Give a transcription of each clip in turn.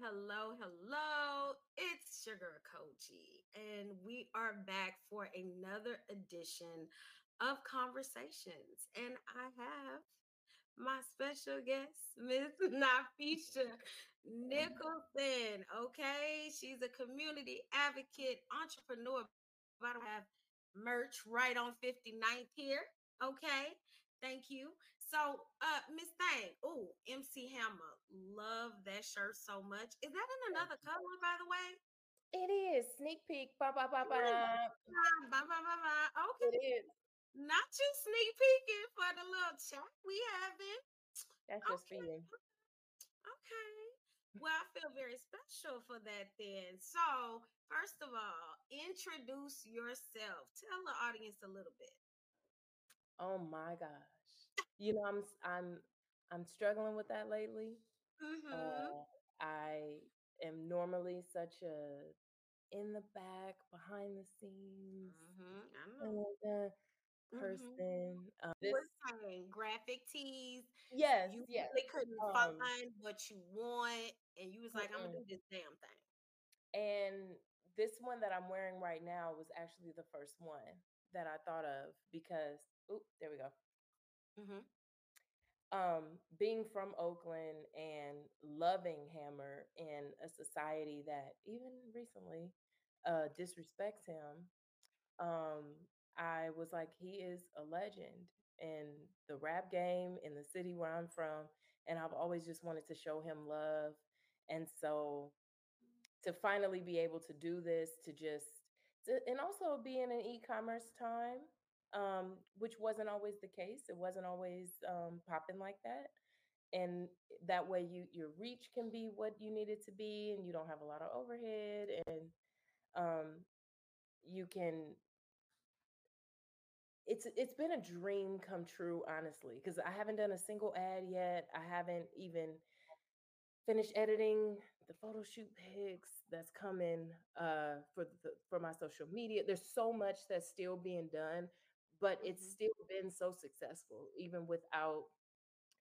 Hello, hello. It's Sugar Coachie, and we are back for another edition of Conversations. And I have my special guest, Miss Nafeesha Nicholson. Okay, she's a community advocate, entrepreneur. I don't have merch right on 59th here. Okay. Thank you. So, Miss Thang, oh, MC Hammer, love that shirt so much. Is that in another color, by the way? It is. Sneak peek. Ba ba ba ba. Ba ba ba ba. Okay. It is. Not you sneak peeking for the little chat we having. That's just feeling. Okay. Well, I feel very special for that then. So, first of all, introduce yourself. Tell the audience a little bit. Oh my gosh. You know, I'm struggling with that lately. Mm-hmm. I am normally such a in the back, behind the scenes person. Mm-hmm. We're talking graphic tees. Yes. You really couldn't find what you want. And you was like, I'm gonna do this damn thing. And this one that I'm wearing right now was actually the first one that I thought of because oh, there we go. Mm-hmm. Being from Oakland and loving Hammer in a society that even recently disrespects him, I was like, he is a legend in the rap game in the city where I'm from. And I've always just wanted to show him love. And so to finally be able to do this, and also be in an e-commerce time, which wasn't always the case. It wasn't always popping like that. And that way your reach can be what you need it to be and you don't have a lot of overhead and you can, it's been a dream come true, honestly, because I haven't done a single ad yet. I haven't even finished editing the photo shoot pics that's coming for my social media. There's so much that's still being done. But it's still been so successful, even without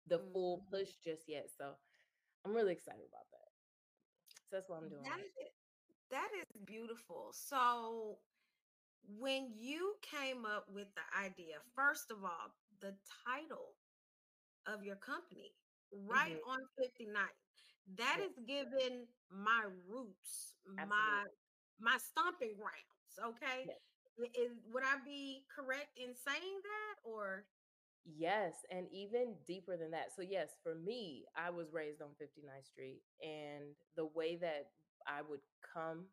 the full push just yet. So I'm really excited about that. So that's what I'm doing. That is beautiful. So when you came up with the idea, first of all, the title of your company, Right on 59th, that is giving my roots, my stomping grounds, okay? Yes. Would I be correct in saying that or? Yes, and even deeper than that. So yes, for me, I was raised on 59th Street and the way that I would come,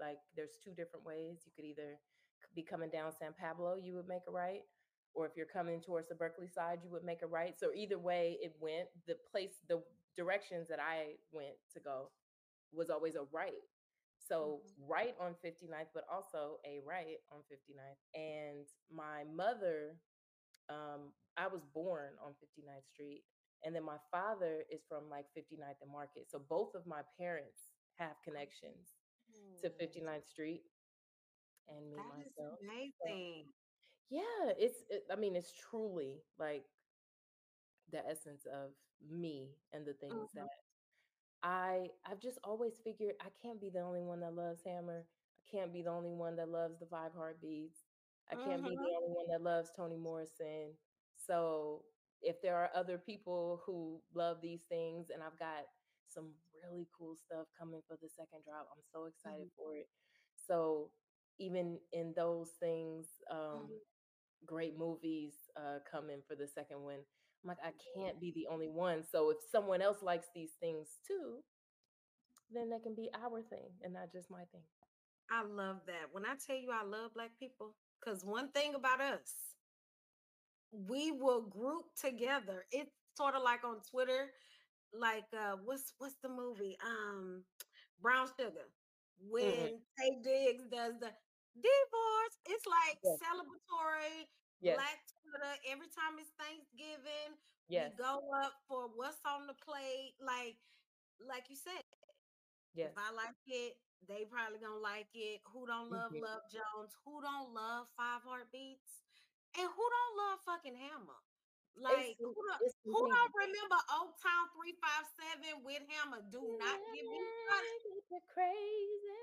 like there's two different ways. You could either be coming down San Pablo, you would make a right. Or if you're coming towards the Berkeley side, you would make a right. So either way it went, the directions that I went to go was always a right. So right on 59th, but also a right on 59th. And my mother, I was born on 59th Street. And then my father is from like 59th and Market. So both of my parents have connections to 59th Street and me myself. That is amazing. So, yeah, it's truly like the essence of me and the things that I've just always figured I can't be the only one that loves Hammer. I can't be the only one that loves the Five Heartbeats. I can't be the only one that loves Toni Morrison. So if there are other people who love these things, and I've got some really cool stuff coming for the second drop, I'm so excited for it. So even in those things, great movies coming for the second one. I'm like, I can't be the only one. So if someone else likes these things too, then that can be our thing and not just my thing. I love that. When I tell you I love Black people, because one thing about us, we will group together. It's sort of like on Twitter, like what's the movie? Brown Sugar. When Taye Diggs does the divorce, it's like celebratory. Yes. Black Twitter, every time it's Thanksgiving, we go up for what's on the plate. Like you said, if I like it, they probably gonna like it. Who don't love Love Jones? Who don't love Five Heartbeats? And who don't love fucking Hammer? Like, who don't remember Old Town 357 with Hammer? Do not give me started. Crazy.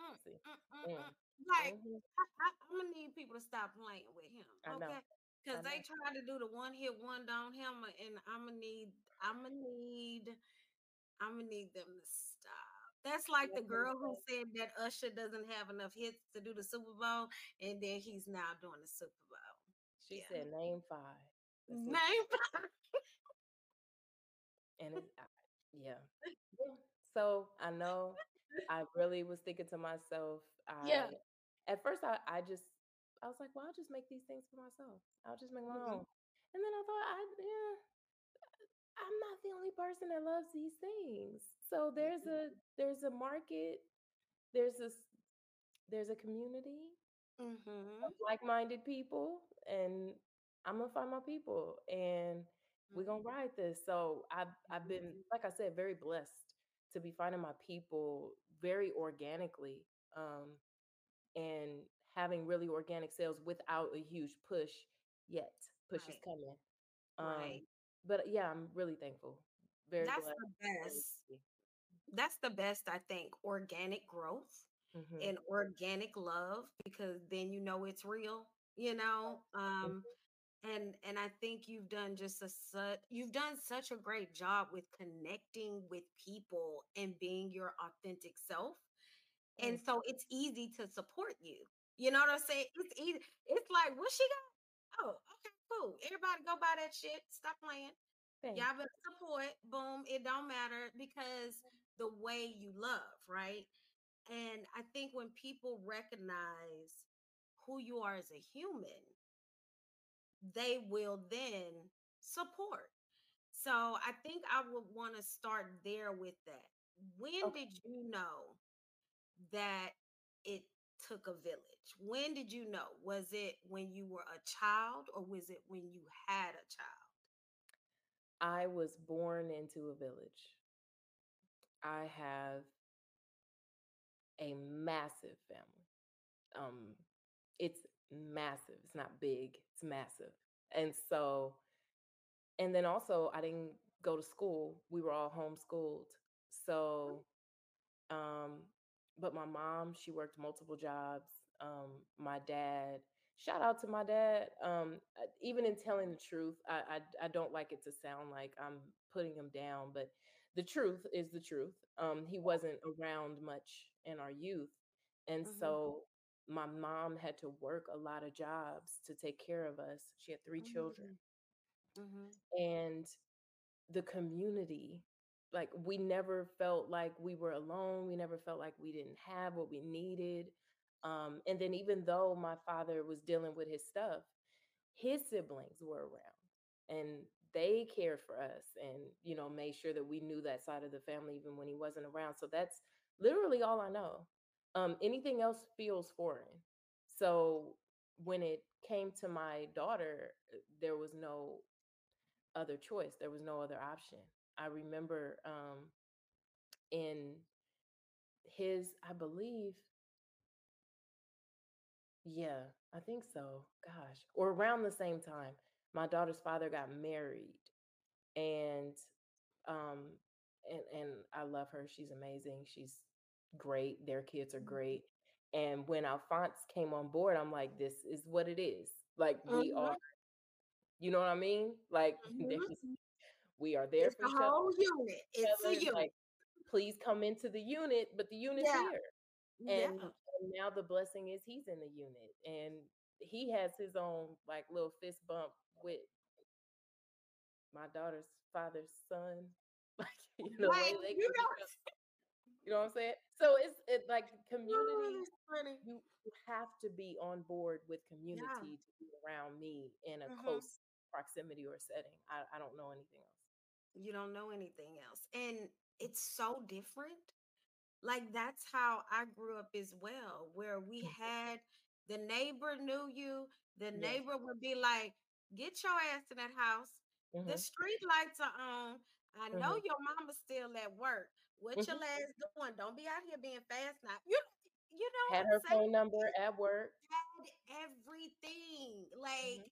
Like, I'm gonna need people to stop playing with him. Okay. Because they try to do the one hit wonder on Hammer, and I'm gonna need them to stop. That's like the girl who said that Usher doesn't have enough hits to do the Super Bowl, and then he's now doing the Super Bowl. She said, "Name five." Name five. And it's, So I know I really was thinking to myself. At first, I was like, "Well, I'll just make these things for myself. I'll just make my own." And then I thought, I'm not the only person that loves these things. So there's a market, there's a community of like-minded people, and I'm gonna find my people, and we're gonna ride this. So I've been, like I said, very blessed to be finding my people very organically, and having really organic sales without a huge push yet. Push is coming. But yeah, I'm really thankful. That's the best. That's the best, I think, organic growth and organic love, because then you know it's real, you know. And I think you've done such a great job with connecting with people and being your authentic self. And so it's easy to support you. You know what I'm saying? It's easy. It's like, what she got? Oh, okay, cool. Everybody go buy that shit. Stop playing. Thanks. Y'all better support. Boom. It don't matter, because the way you love, right? And I think when people recognize who you are as a human, they will then support. So I think I would want to start there with that. When did you know that it took a village? When did you know? Was it when you were a child, or was it when you had a child? I was born into a village. I have a massive family. It's massive. It's not big. It's massive. And so, and then also I didn't go to school. We were all homeschooled. So, but my mom, she worked multiple jobs. My dad, shout out to my dad. Even in telling the truth, I don't like it to sound like I'm putting him down, but the truth is the truth. He wasn't around much in our youth. And so my mom had to work a lot of jobs to take care of us. She had 3 children. And the community, like, we never felt like we were alone. We never felt like we didn't have what we needed. And then even though my father was dealing with his stuff, his siblings were around and they cared for us and, you know, made sure that we knew that side of the family, even when he wasn't around. So that's literally all I know. Anything else feels foreign. So when it came to my daughter, there was no other choice. There was no other option. I remember in his, I believe, I think so, gosh, or around the same time, my daughter's father got married, and I love her. She's amazing. She's great. Their kids are great. And when Alphonse came on board, I'm like, this is what it is. Like, we are, you know what I mean? Like, we are there for each other. Whole unit. It's a unit. Like, please come into the unit, but the unit's here. And now the blessing is he's in the unit, and he has his own, like, little fist bump with my daughter's father's son. Like, you know, you know what I'm saying? So it's like community. You have to be on board with community to be around me in a close proximity or setting. I don't know anything else. You don't know anything else. And it's so different. Like, that's how I grew up as well, where we had the neighbor knew you. The neighbor would be like, get your ass in that house. The street lights are on. I know your mama's still at work. What your last doing? Don't be out here being fast now. You know, had her phone number at work. Had everything. Like,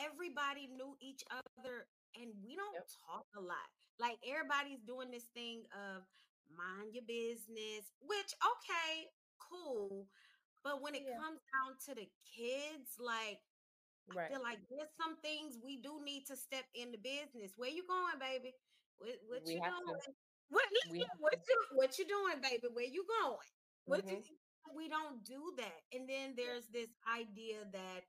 everybody knew each other, and we don't talk a lot. Like, everybody's doing this thing of mind your business, which, okay, cool. But when it comes down to the kids, like, I feel like there's some things we do need to step in the business. Where you going, baby? What you doing? What you doing, baby? Where you going? What we don't do that. And then there's this idea that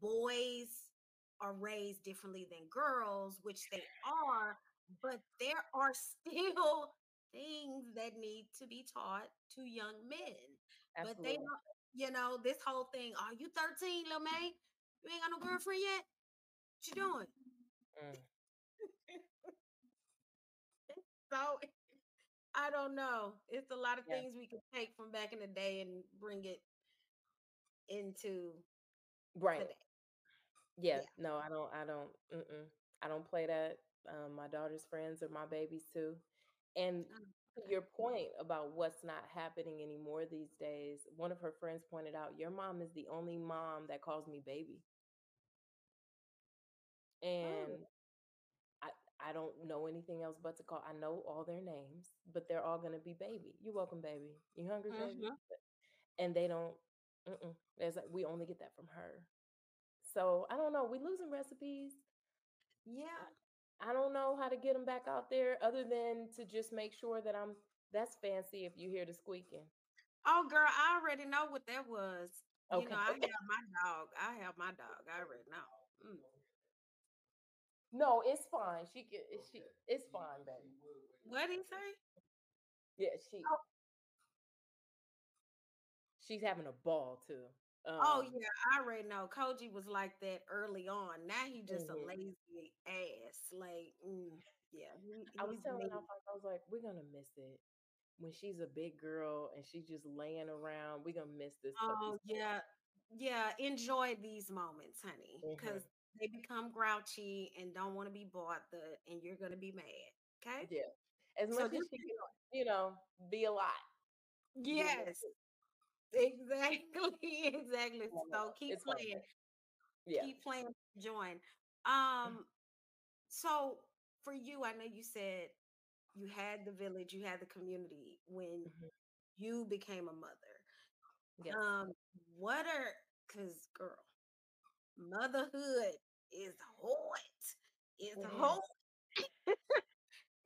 boys are raised differently than girls, which they are, but there are still things that need to be taught to young men. Absolutely. But they don't, you know, this whole thing, are you 13, little man? You ain't got no girlfriend yet? What you doing? So I don't know. It's a lot of things we can take from back in the day and bring it into today. Yeah, no, I don't, I don't play that. My daughter's friends are my babies too. And to your point about what's not happening anymore these days, one of her friends pointed out, your mom is the only mom that calls me baby. And I don't know anything else but to call. I know all their names, but they're all going to be baby. You welcome, baby. You hungry, baby? And they don't, there's like, we only get that from her. So I don't know. We losing recipes. Yeah. I don't know how to get them back out there other than to just make sure that I'm, that's fancy if you hear the squeaking. Oh, girl, I already know what that was. Okay. You know, I have my dog. I already know. No, it's fine. She can, it's fine, baby. What did he say? Yeah, she's having a ball too. I already know. Koji was like that early on. Now he just a lazy ass. Like, I was telling Alphonse, I was like, we're gonna miss it when she's a big girl and she's just laying around. We're gonna miss this. Oh yeah, yeah. Enjoy these moments, honey, because they become grouchy and don't want to be bothered, and you're gonna be mad. Okay. Yeah. As much as she can, you know, be a lot. Yes. Exactly. So keep playing. Keep playing. Join. So for you, I know you said you had the village, you had the community when you became a mother. Yes. Because girl, motherhood is hard. It's hard.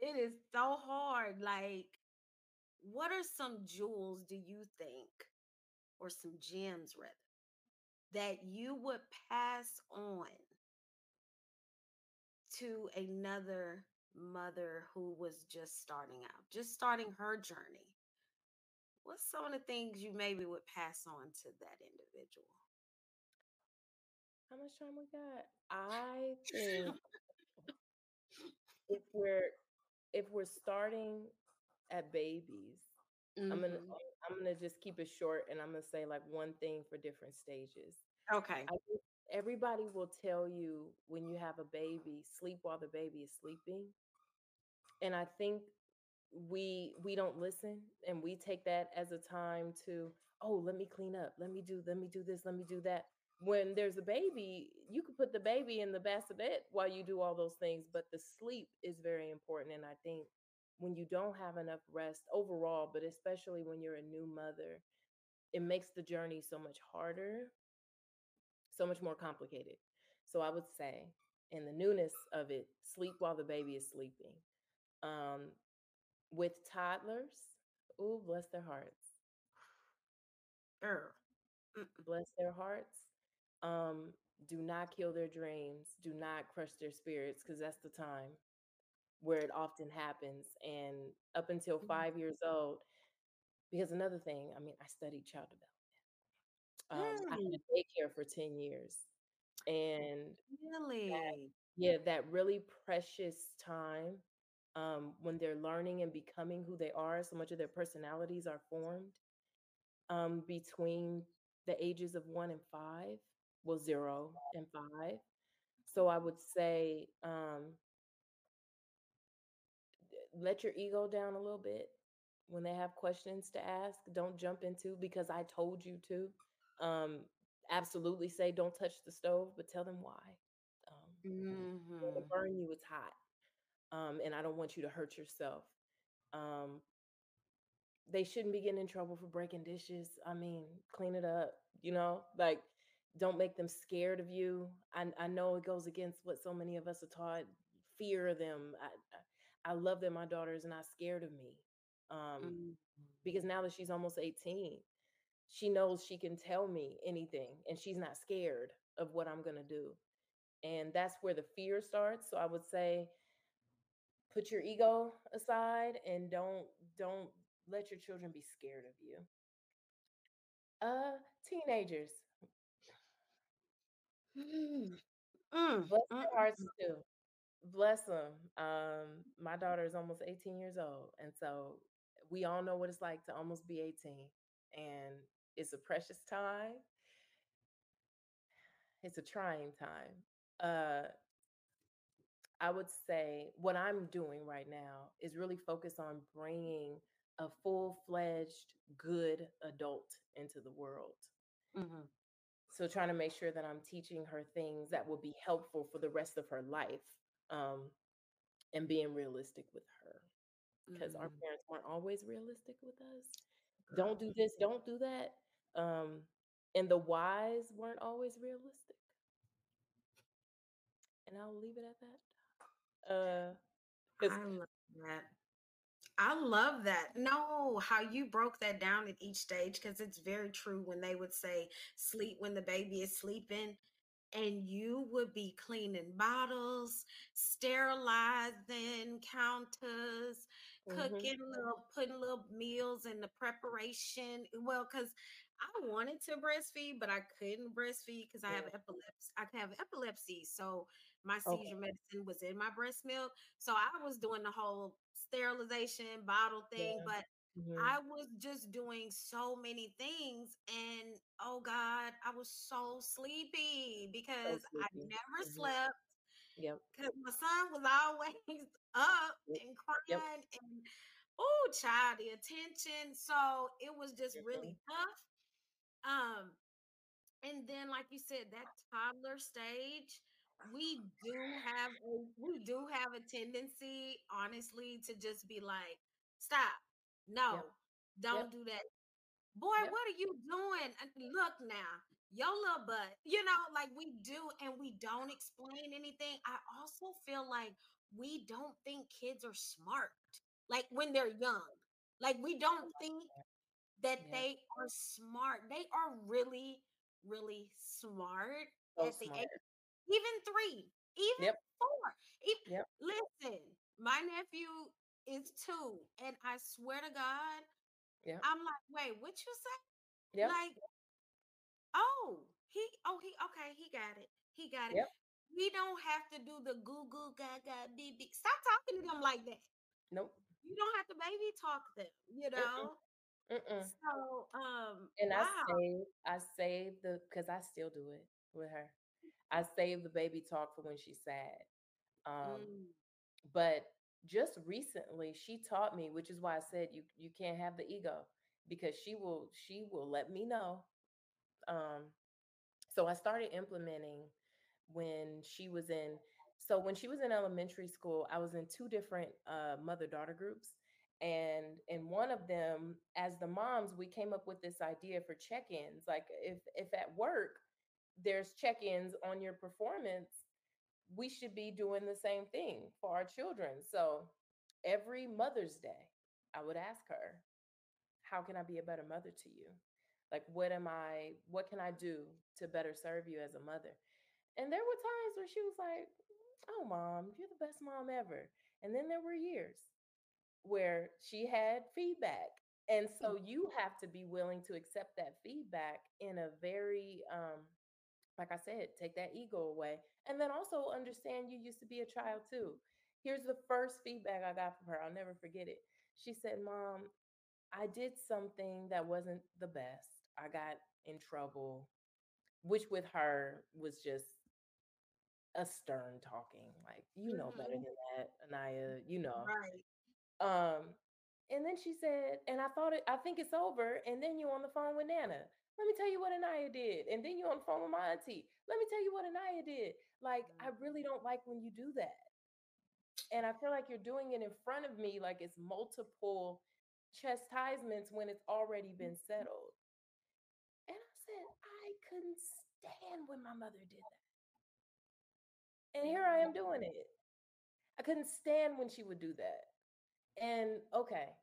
It is so hard. Like, what are some jewels do you think? Or some gems, rather, that you would pass on to another mother who was just starting out, just starting her journey? What's some of the things you maybe would pass on to that individual? How much time we got? I think if we're starting at babies, I'm gonna just keep it short, and I'm gonna say like one thing for different stages. Okay. I think everybody will tell you when you have a baby, sleep while the baby is sleeping, and I think we don't listen, and we take that as a time to let me clean up, let me do this, let me do that. When there's a baby, you could put the baby in the bassinet while you do all those things, but the sleep is very important, and I think when you don't have enough rest overall, but especially when you're a new mother, it makes the journey so much harder, so much more complicated. So I would say, in the newness of it, sleep while the baby is sleeping. With toddlers, bless their hearts. Bless their hearts. Do not kill their dreams. Do not crush their spirits, because that's the time where it often happens. And up until 5 years old, because another thing, I mean, I studied child development. I had daycare for 10 years. And really, that really precious time when they're learning and becoming who they are, so much of their personalities are formed between the ages of 1 and 5, 0 and 5. So I would say, let your ego down a little bit when they have questions to ask. Don't jump into because I told you to. Absolutely say don't touch the stove, but tell them why. Mm-hmm. When it burn you, it's hot. And I don't want you to hurt yourself. They shouldn't be getting in trouble for breaking dishes. I mean, clean it up, you know, like don't make them scared of you. I know it goes against what so many of us are taught, fear of them. I love that my daughter is not scared of me mm-hmm. because now that she's almost 18, she knows she can tell me anything and she's not scared of what I'm going to do. And that's where the fear starts. So I would say, put your ego aside and don't let your children be scared of you. Teenagers. Bless their hearts too. Bless them. My daughter is almost 18 years old. And so we all know what it's like to almost be 18. And it's a precious time. It's a trying time. I would say what I'm doing right now is really focus on bringing a full-fledged, good adult into the world. Mm-hmm. So trying to make sure that I'm teaching her things that will be helpful for the rest of her life and being realistic with her. Because mm-hmm. our parents weren't always realistic with us. Don't do this, don't do that. And the whys weren't always realistic. And I'll leave it at that. I love that. I love that. No, how you broke that down at each stage, because it's very true when they would say sleep when the baby is sleeping, and you would be cleaning bottles, sterilizing counters, mm-hmm. cooking little, putting little meals in the preparation. Well, because I wanted to breastfeed, but I couldn't breastfeed because I have epilepsy. I have epilepsy, so my seizure medicine was in my breast milk. So I was doing the whole sterilization bottle thing, but mm-hmm. I was just doing so many things. And oh God, I was so sleepy because I never mm-hmm. slept. Yep. Because my son was always up and crying and oh child, the attention. So it was just really tough. And then like you said, that toddler stage, we do have a tendency, honestly, to just be like, stop, no, don't do that. Boy, what are you doing? Look now, your little butt. You know, like we do, and we don't explain anything. I also feel like we don't think kids are smart, like when they're young. Like we don't think that they are smart. They are really, really smart at the age. Even 3, even 4. Even, listen, my nephew is 2, and I swear to God, I'm like, wait, what you say? Like, okay, he got it. We don't have to do the goo goo gaga bb. Stop talking to them like that. Nope. You don't have to baby talk them. You know. So, and I save the because I still do it with her. I saved the baby talk for when she's sad. But just recently she taught me, which is why I said you can't have the ego, because she will let me know. So I started implementing when she was in elementary school. I was in 2 different mother-daughter groups. And in one of them, as the moms, we came up with this idea for check-ins. Like if at work, there's check-ins on your performance, we should be doing the same thing for our children. So every Mother's Day, I would ask her, how can I be a better mother to you? Like, what can I do to better serve you as a mother? And there were times where she was like, oh, Mom, you're the best mom ever. And then there were years where she had feedback. And so you have to be willing to accept that feedback in a very, like I said, take that ego away. And then also understand you used to be a child too. Here's the first feedback I got from her. I'll never forget it. She said, Mom, I did something that wasn't the best. I got in trouble, which with her was just a stern talking. Like, you know better than that, Anaya, you know. Right. And then she said, and I thought, I think it's over. And then you're on the phone with Nana. Let me tell you what Anaya did. And then you're on the phone with my auntie. Let me tell you what Anaya did. Like, I really don't like when you do that. And I feel like you're doing it in front of me, like it's multiple chastisements when it's already been settled. And I said, I couldn't stand when my mother did that. And here I am doing it. I couldn't stand when she would do that. And okay,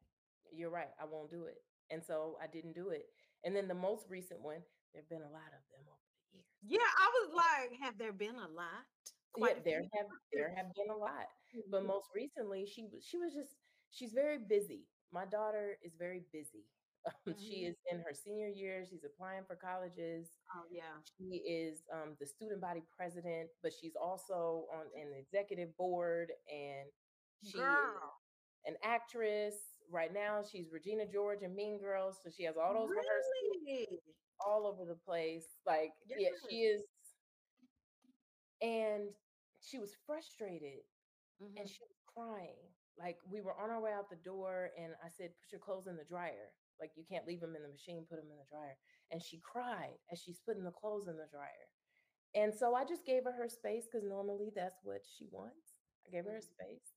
you're right, I won't do it. And so I didn't do it. And then the most recent one, there have been a lot of them over the years. Yeah, I was like, have there been a lot? Quite yeah, there have been a lot. But most recently, she's very busy. My daughter is very busy. She is in her senior year. She's applying for colleges. Oh yeah. She is the student body president, but she's also on an executive board, and she is an actress. Right now, she's Regina George and Mean Girls, so she has all those rehearsals all over the place. Like, yeah, she is. And she was frustrated, and she was crying. Like, we were on our way out the door, and I said, put your clothes in the dryer. Like, you can't leave them in the machine, put them in the dryer. And she cried as she's putting the clothes in the dryer. And so I just gave her her space, because normally that's what she wants. I gave her her space.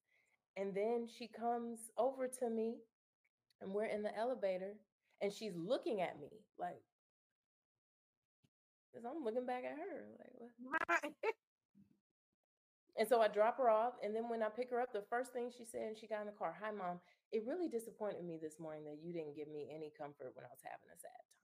And then she comes over to me, and we're in the elevator, and she's looking at me like, because I'm looking back at her like, what? And so I drop her off. And then when I pick her up, the first thing she said, and she got in the car, hi, Mom, it really disappointed me this morning that you didn't give me any comfort when I was having a sad time.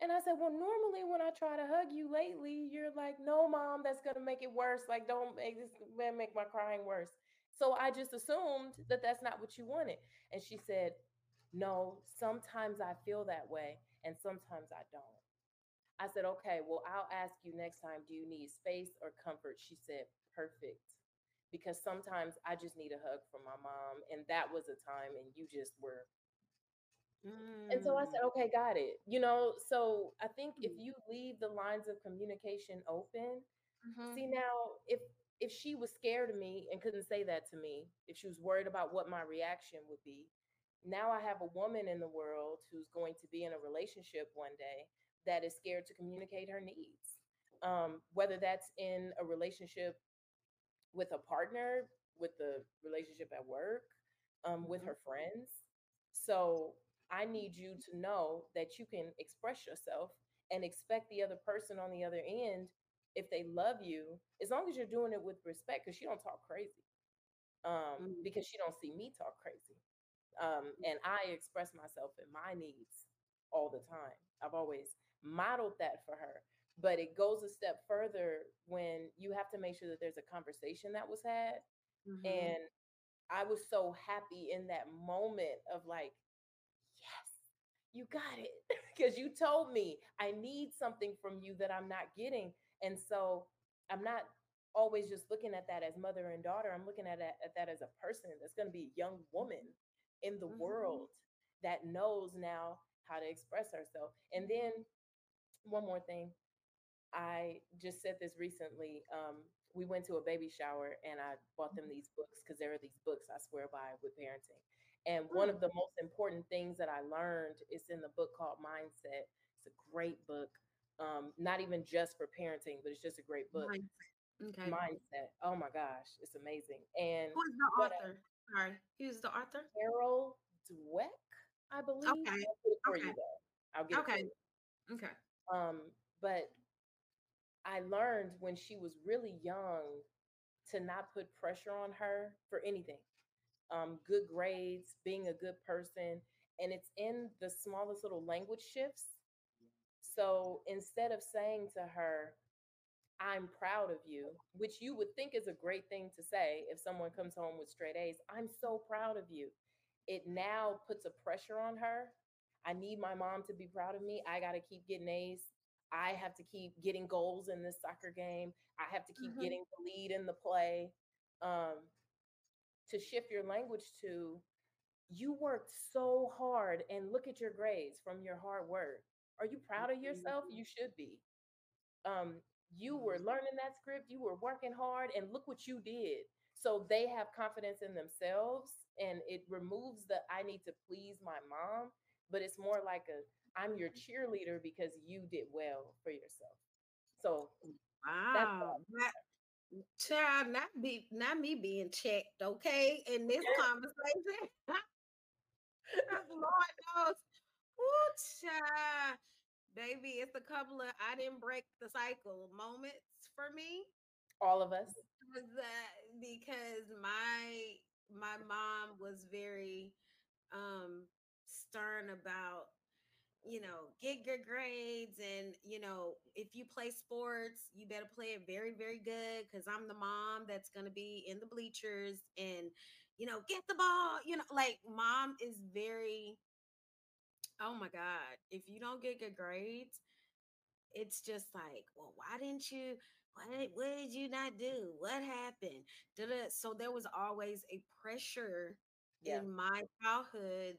And I said, well, normally when I try to hug you lately, you're like, no, Mom, that's going to make it worse. Like, don't make this make my crying worse. So I just assumed that that's not what you wanted. And she said, no, sometimes I feel that way, and sometimes I don't. I said, okay, well, I'll ask you next time, do you need space or comfort? She said, perfect. Because sometimes I just need a hug from my mom. And that was a time, and you just were. And so I said, okay, got it. You know, so I think if you leave the lines of communication open, see now, if she was scared of me and couldn't say that to me, if she was worried about what my reaction would be, now I have a woman in the world who's going to be in a relationship one day that is scared to communicate her needs, whether that's in a relationship with a partner, with the relationship at work, with her friends. So I need you to know that you can express yourself and expect the other person on the other end, if they love you, as long as you're doing it with respect, because she don't talk crazy, because she don't see me talk crazy. And I express myself and my needs all the time. I've always modeled that for her, but it goes a step further when you have to make sure that there's a conversation that was had. And I was so happy in that moment of like, yes, you got it. Because you told me I need something from you that I'm not getting. And so I'm not always just looking at that as mother and daughter. I'm looking at that as a person that's going to be a young woman in the world that knows now how to express herself. And then one more thing, I just said this recently. We went to a baby shower, and I bought them these books, because there are these books I swear by with parenting. And one of the most important things that I learned is in the book called Mindset. It's a great book. Not even just for parenting, but it's just a great book. Mindset. Okay. Mindset. Oh my gosh, it's amazing. And who's the author? Sorry, who's the author? Carol Dweck, I believe. Okay. I'll get it for you, though. I'll get it for you. Okay. But I learned when she was really young to not put pressure on her for anything. Good grades, being a good person, and it's in the smallest little language shifts. So instead of saying to her, I'm proud of you, which you would think is a great thing to say if someone comes home with straight A's, I'm so proud of you. It now puts a pressure on her. I need my mom to be proud of me. I got to keep getting A's. I have to keep getting goals in this soccer game. I have to keep getting the lead in the play. To shift your language to, you worked so hard and look at your grades from your hard work. Are you proud of yourself? You should be. You were learning that script. You were working hard, and look what you did. So they have confidence in themselves And it removes the I need to please my mom, but it's more like a I'm your cheerleader because you did well for yourself. So wow, child, not me being checked, okay, in this conversation. Lord knows. Ooh, child. Baby, it's a couple of I didn't break the cycle moments for me. All of us. Because my mom was very stern about, you know, get good grades, and, you know, if you play sports, you better play it very, very good, because I'm the mom that's going to be in the bleachers and, you know, get the ball. You know, like, mom is very, oh my God, if you don't get good grades, it's just like, well, why didn't you? What did you not do? What happened? Da-da. So there was always a pressure in my childhood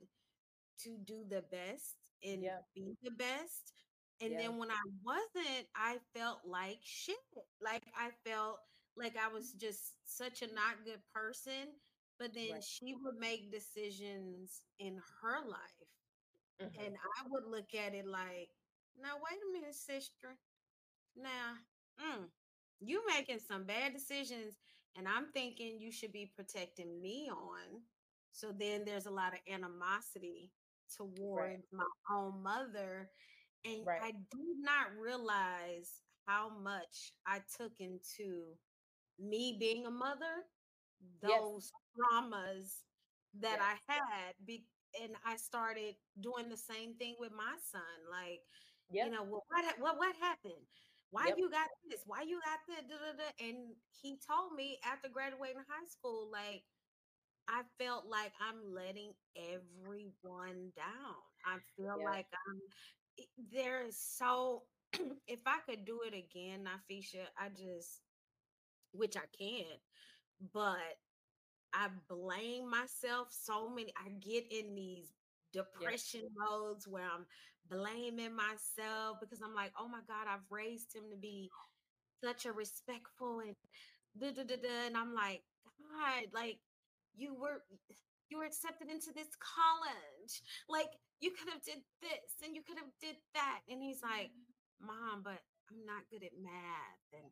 to do the best and be the best. And then when I wasn't, I felt like shit. Like, I felt like I was just such a not good person. But then she would make decisions in her life. Mm-hmm. And I would look at it like, now, wait a minute, sister. Now, you making some bad decisions, and I'm thinking you should be protecting me on. So then there's a lot of animosity toward my own mother. And I did not realize how much I took into me being a mother, those traumas that I had. And I started doing the same thing with my son. Like, you know, well, what happened? Why you got this? Why you got that? Da, da, da. And he told me after graduating high school, like, I felt like I'm letting everyone down. I feel like there is so, if I could do it again, Nafeesha, which I can't, but I blame myself so many. I get in these depression modes where I'm blaming myself because I'm like, oh my God, I've raised him to be such a respectful and da, da, da, da. And I'm like, God, like, you were accepted into this college. Like, you could have did this and you could have did that. And he's like, Mom, but I'm not good at math. And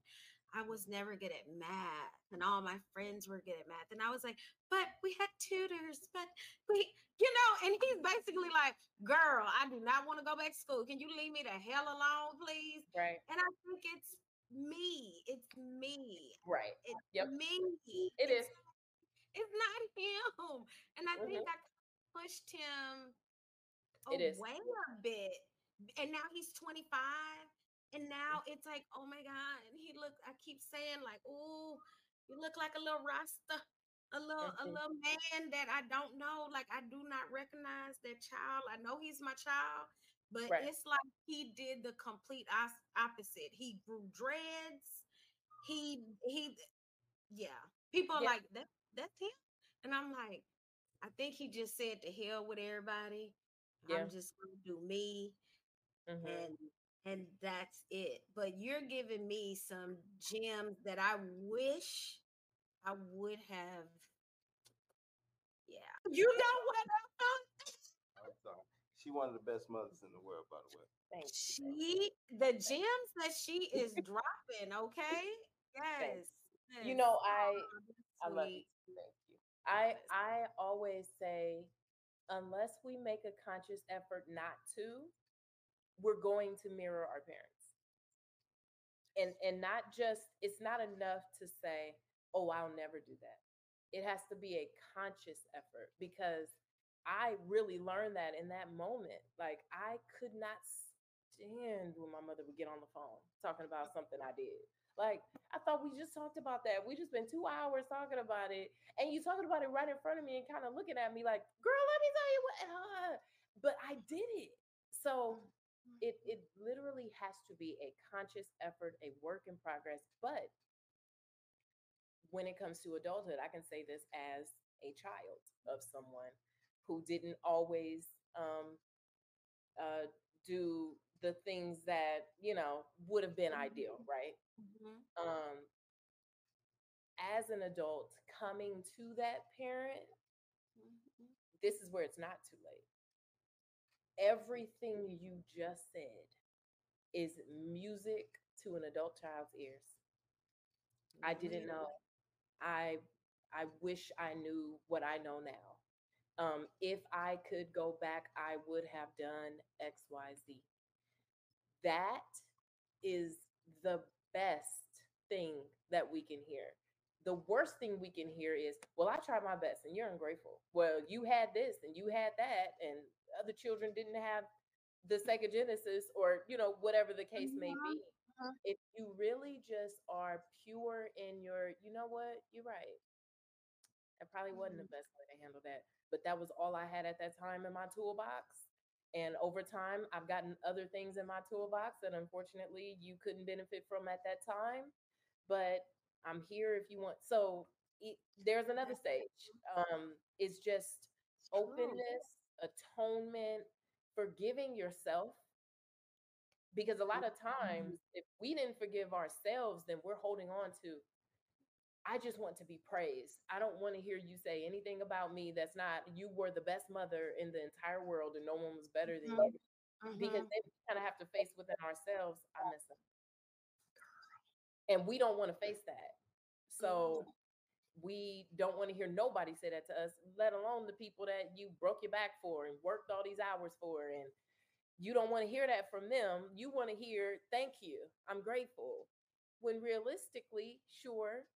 I was never good at math. And all my friends were good at math. And I was like, but we had tutors, but we, you know, and he's basically like, girl, I do not want to go back to school. Can you leave me the hell alone, please? Right. And I think it's me. It's me. Right. It's me. It is. It's not him. And I think I pushed him away a bit. And now he's 25. And now it's like, oh my God. And I keep saying like, oh, you look like a little Rasta, a little man that I don't know. Like, I do not recognize that child. I know he's my child, but it's like he did the complete opposite. He grew dreads. People are like, that's him. And I'm like, I think he just said to hell with everybody. Yeah. I'm just going to do me. Mm-hmm. And that's it. But you're giving me some gems that I wish I would have. Yeah. You know what? I'm sorry. She's one of the best mothers in the world, by the way. Thanks. The gems that she is dropping, okay? Yes. Thanks. You know, I love you. Thank you. I always say, unless we make a conscious effort not to, we're going to mirror our parents. And not just, it's not enough to say, oh, I'll never do that. It has to be a conscious effort, because I really learned that in that moment. Like, I could not stand when my mother would get on the phone talking about something I did. Like, I thought we just talked about that. We just been 2 hours talking about it. And you talking about it right in front of me and kind of looking at me like, girl, let me tell you what. But I did it. So it literally has to be a conscious effort, a work in progress. But when it comes to adulthood, I can say this as a child of someone who didn't always do the things that, you know, would have been ideal, right? Mm-hmm. As an adult coming to that parent, this is where it's not too late. Everything you just said is music to an adult child's ears. I didn't know. I wish I knew what I know now. If I could go back, I would have done X, Y, Z. That is the best thing that we can hear. The worst thing we can hear is, well, I tried my best and you're ungrateful. Well, you had this and you had that and other children didn't have the secogenesis or, you know, whatever the case may be. If you really just are pure in your, you know what, you're right. It probably wasn't the best way to handle that, but that was all I had at that time in my toolbox. And over time, I've gotten other things in my toolbox that unfortunately you couldn't benefit from at that time, but I'm here if you want. So there's another stage. It's just openness, atonement, forgiving yourself. Because a lot of times, if we didn't forgive ourselves, then we're holding on to, I just want to be praised. I don't want to hear you say anything about me that's not, you were the best mother in the entire world and no one was better than you. Because then we kind of have to face within ourselves, I messed up. And we don't want to face that. So we don't want to hear nobody say that to us, let alone the people that you broke your back for and worked all these hours for, and you don't want to hear that from them. You want to hear, thank you, I'm grateful. When realistically, sure,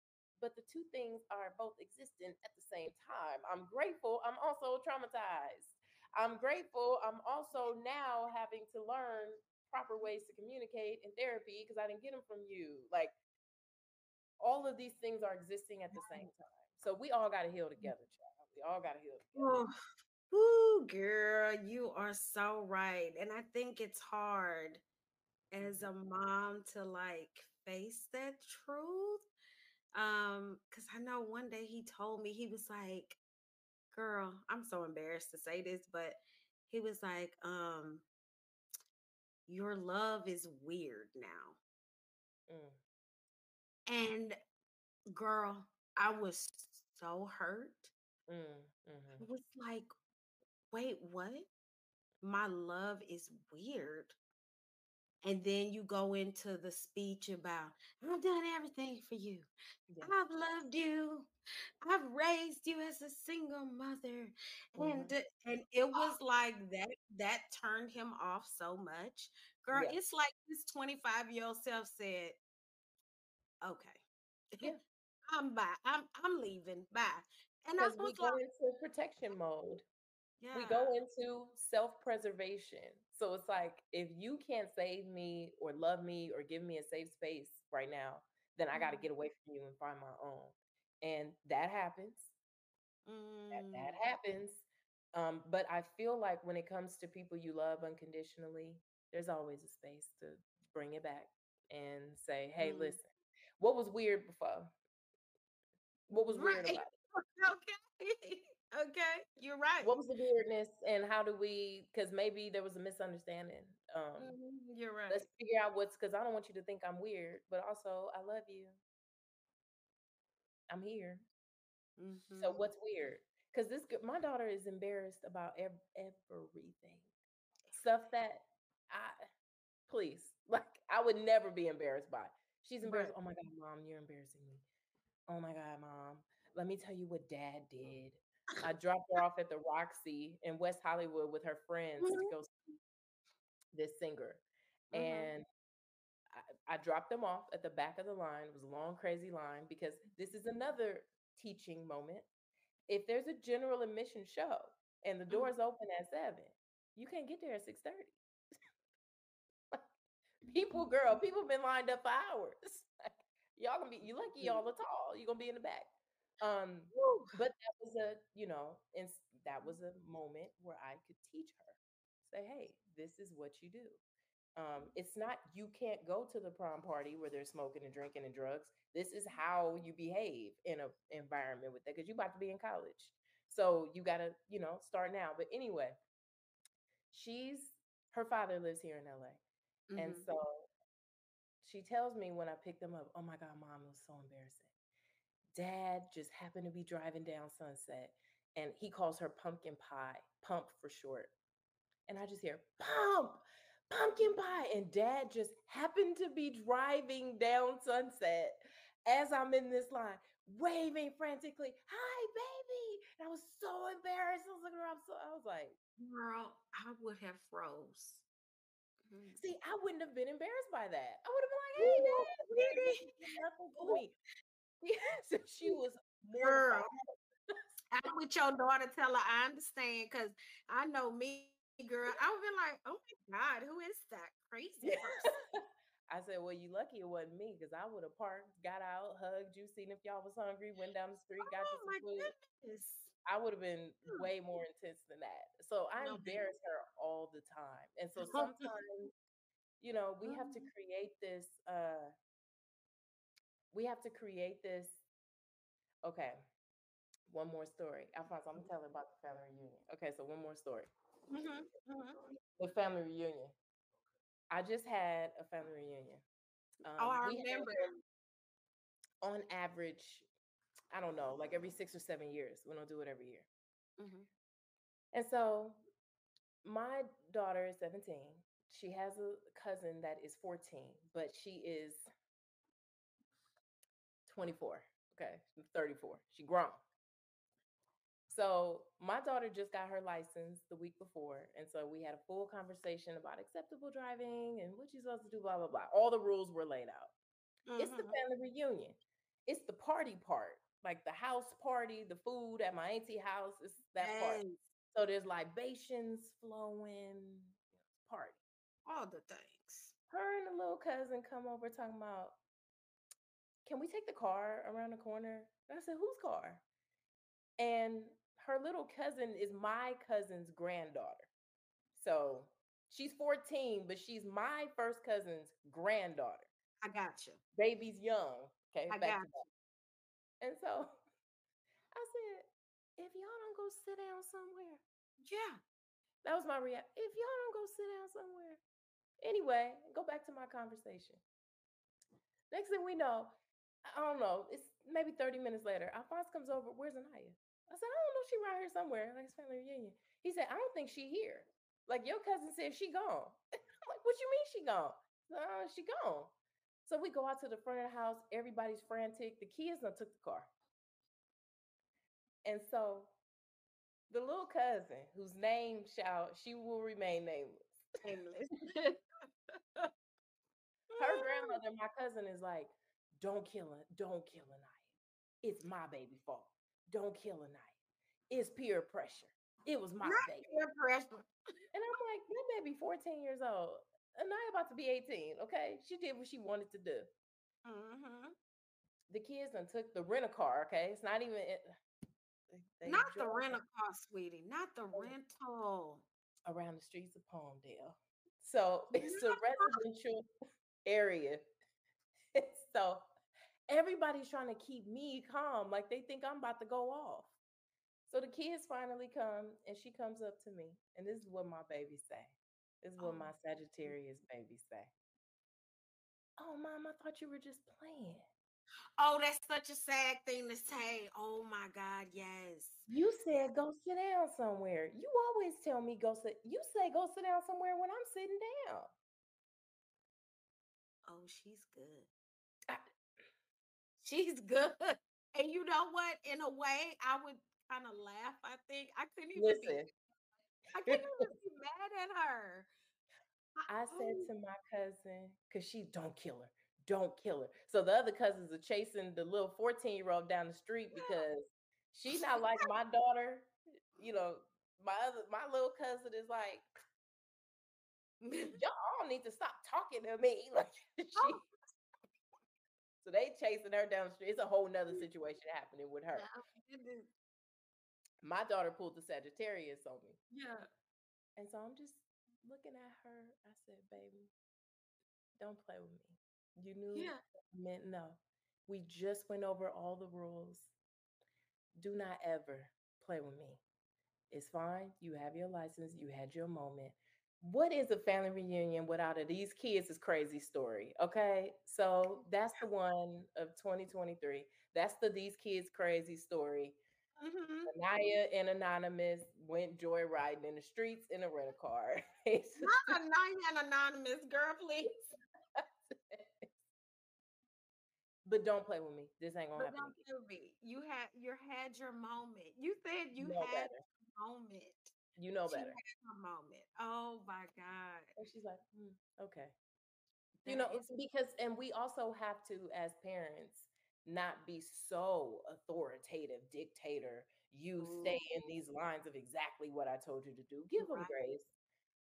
but the two things are both existent at the same time. I'm grateful, I'm also traumatized. I'm grateful, I'm also now having to learn proper ways to communicate in therapy because I didn't get them from you. Like, all of these things are existing at the same time. So we all got to heal together, child. We all got to heal together. Oh. Ooh, girl, you are so right. And I think it's hard as a mom to like face that truth. Because I know one day he told me, he was like, girl, I'm so embarrassed to say this, but he was like, your love is weird now. And girl, I was so hurt. I was like, wait, what? My love is weird. And then you go into the speech about, I've done everything for you. Yeah. I've loved you. I've raised you as a single mother. And it was like that turned him off so much. Girl, it's like this 25-year-old self said, okay, I'm leaving. Bye. And I was we go into protection mode. Yeah. We go into self-preservation. So it's like, if you can't save me or love me or give me a safe space right now, then I got to get away from you and find my own. And that happens. That happens. But I feel like when it comes to people you love unconditionally, there's always a space to bring it back and say, hey, listen, what was weird before? What was weird about it? Okay, you're right. What was the weirdness, and how do we? Because maybe there was a misunderstanding. You're right. Let's figure out what's. Because I don't want you to think I'm weird, but also I love you. I'm here. So what's weird? Because my daughter is embarrassed about everything, stuff that I would never be embarrassed by. She's embarrassed. Right. Oh my God, Mom, you're embarrassing me. Oh my God, Mom. Let me tell you what Dad did. I dropped her off at the Roxy in West Hollywood with her friends to go see this singer. And I dropped them off at the back of the line. It was a long, crazy line, because this is another teaching moment. If there's a general admission show and the doors open at 7, you can't get there at 6:30. People been lined up for hours. Y'all gonna be, you lucky y'all are tall. You're gonna be in the back. But that was that was a moment where I could teach her, say, hey, this is what you do. It's not, you can't go to the prom party where they're smoking and drinking and drugs. This is how you behave in an environment with that, because you're about to be in college. So you gotta, start now. But anyway, her father lives here in LA. And so she tells me when I pick them up, oh my God, Mom, it was so embarrassing. Dad just happened to be driving down Sunset and he calls her pumpkin pie, Pump for short. And I just hear, Pump, pumpkin pie. And Dad just happened to be driving down Sunset as I'm in this line, waving frantically, hi, baby. And I was so embarrassed. I was looking around. So I was like, girl, I would have froze. See, I wouldn't have been embarrassed by that. I would have been like, hey, Dad, baby, nothing for me. So she was more. I'm with your daughter, tell her I understand, because I know me, girl. I would be like, oh my God, who is that crazy person? I said, well, you lucky it wasn't me, because I would have parked, got out, hugged you, seen if y'all was hungry, went down the street, got you some food. Goodness. I would have been way more intense than that. So I embarrass her all the time. And so sometimes, you know, we have to create this. Okay. One more story. Alphonse, I'm telling about the family reunion. Okay, so one more story. The family reunion. I just had a family reunion. I remember. On average, I don't know, like every 6 or 7 years. We don't do it every year. And so my daughter is 17. She has a cousin that is 14, but she is 24. Okay, 34. She grown. So my daughter just got her license the week before. And so we had a full conversation about acceptable driving and what she's supposed to do, blah, blah, blah. All the rules were laid out. It's the family reunion. It's the party part, like the house party, the food at my auntie's house. It's that part. So there's libations flowing, party. All the things. Her and the little cousin come over talking about, can we take the car around the corner? And I said, whose car? And her little cousin is my cousin's granddaughter. So she's 14, but she's my first cousin's granddaughter. I got you. Baby's young. Okay. And so I said, if y'all don't go sit down somewhere. Yeah. That was my reaction. If y'all don't go sit down somewhere. Anyway, go back to my conversation. Next thing we know, I don't know, it's maybe 30 minutes later. Alphonse comes over. Where's Anaya? I said, I don't know, she right here somewhere, like it's family reunion. He said, I don't think she here. Like your cousin said, she gone. I'm like, what you mean she gone? She gone. So we go out to the front of the house. Everybody's frantic. The kids done took the car. And so the little cousin, whose name she will remain nameless. Her grandmother, my cousin, is like, don't kill Anaya. It's my baby fault. Don't kill a night. It's peer pressure. It was my baby. Peer pressure. And I'm like, that baby 14 years old. Anaya about to be 18, okay? She did what she wanted to do. The kids done took the rent-a-car, okay? It's not even... Not the rent-a-car, sweetie. Not the rental. Around the streets of Palmdale. So it's a residential area. So... everybody's trying to keep me calm. Like they think I'm about to go off. So the kids finally come and she comes up to me. And this is what my baby say. This is what my Sagittarius baby say. Oh, Mom, I thought you were just playing. Oh, that's such a sad thing to say. Oh my God, yes. You said go sit down somewhere. You always tell me go sit. You say go sit down somewhere when I'm sitting down. Oh, she's good. She's good. And you know what? In a way, I would kind of laugh, I think. I couldn't even be mad at her. I said to my cousin, because she don't kill her. Don't kill her. So the other cousins are chasing the little 14-year-old down the street because she's not like my daughter. You know, my little cousin is like, y'all all need to stop talking to me. Like So they chasing her down the street. It's a whole nother situation happening with her. Yeah, my daughter pulled the Sagittarius on me. Yeah. And so I'm just looking at her. I said, baby, don't play with me. You knew what I meant. No. We just went over all the rules. Do not ever play with me. It's fine. You have your license. You had your moment. What is a family reunion without of these kids is crazy story, okay? So that's the one of 2023. That's the these kids crazy story. Mm-hmm. Anaya and Anonymous went joyriding in the streets in a rental car. Not Anaya and Anonymous, girl, please. But don't play with me. This ain't gonna happen. Don't do me. You had your moment. You said you had your moment. You know better. Had your moment. Oh my God. And she's like, okay. You know, it's because, and we also have to, as parents, not be so authoritative, dictator. You stay in these lines of exactly what I told you to do. Give them grace.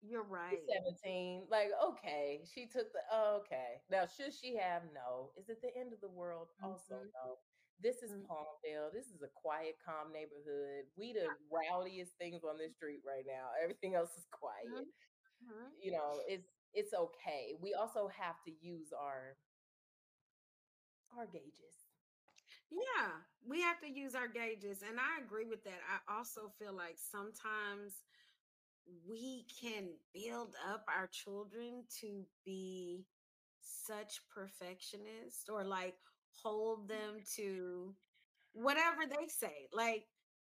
You're right. She's 17. Like, okay. She took the, okay. Now, should she have? No. Is it the end of the world? Mm-hmm. Also, no. This is Palmdale. This is a quiet, calm neighborhood. We the rowdiest things on this street right now. Everything else is quiet. Mm-hmm. You know, it's okay. We also have to use our gauges. Yeah, we have to use our gauges. And I agree with that. I also feel like sometimes we can build up our children to be such perfectionists, or like hold them to whatever they say. Like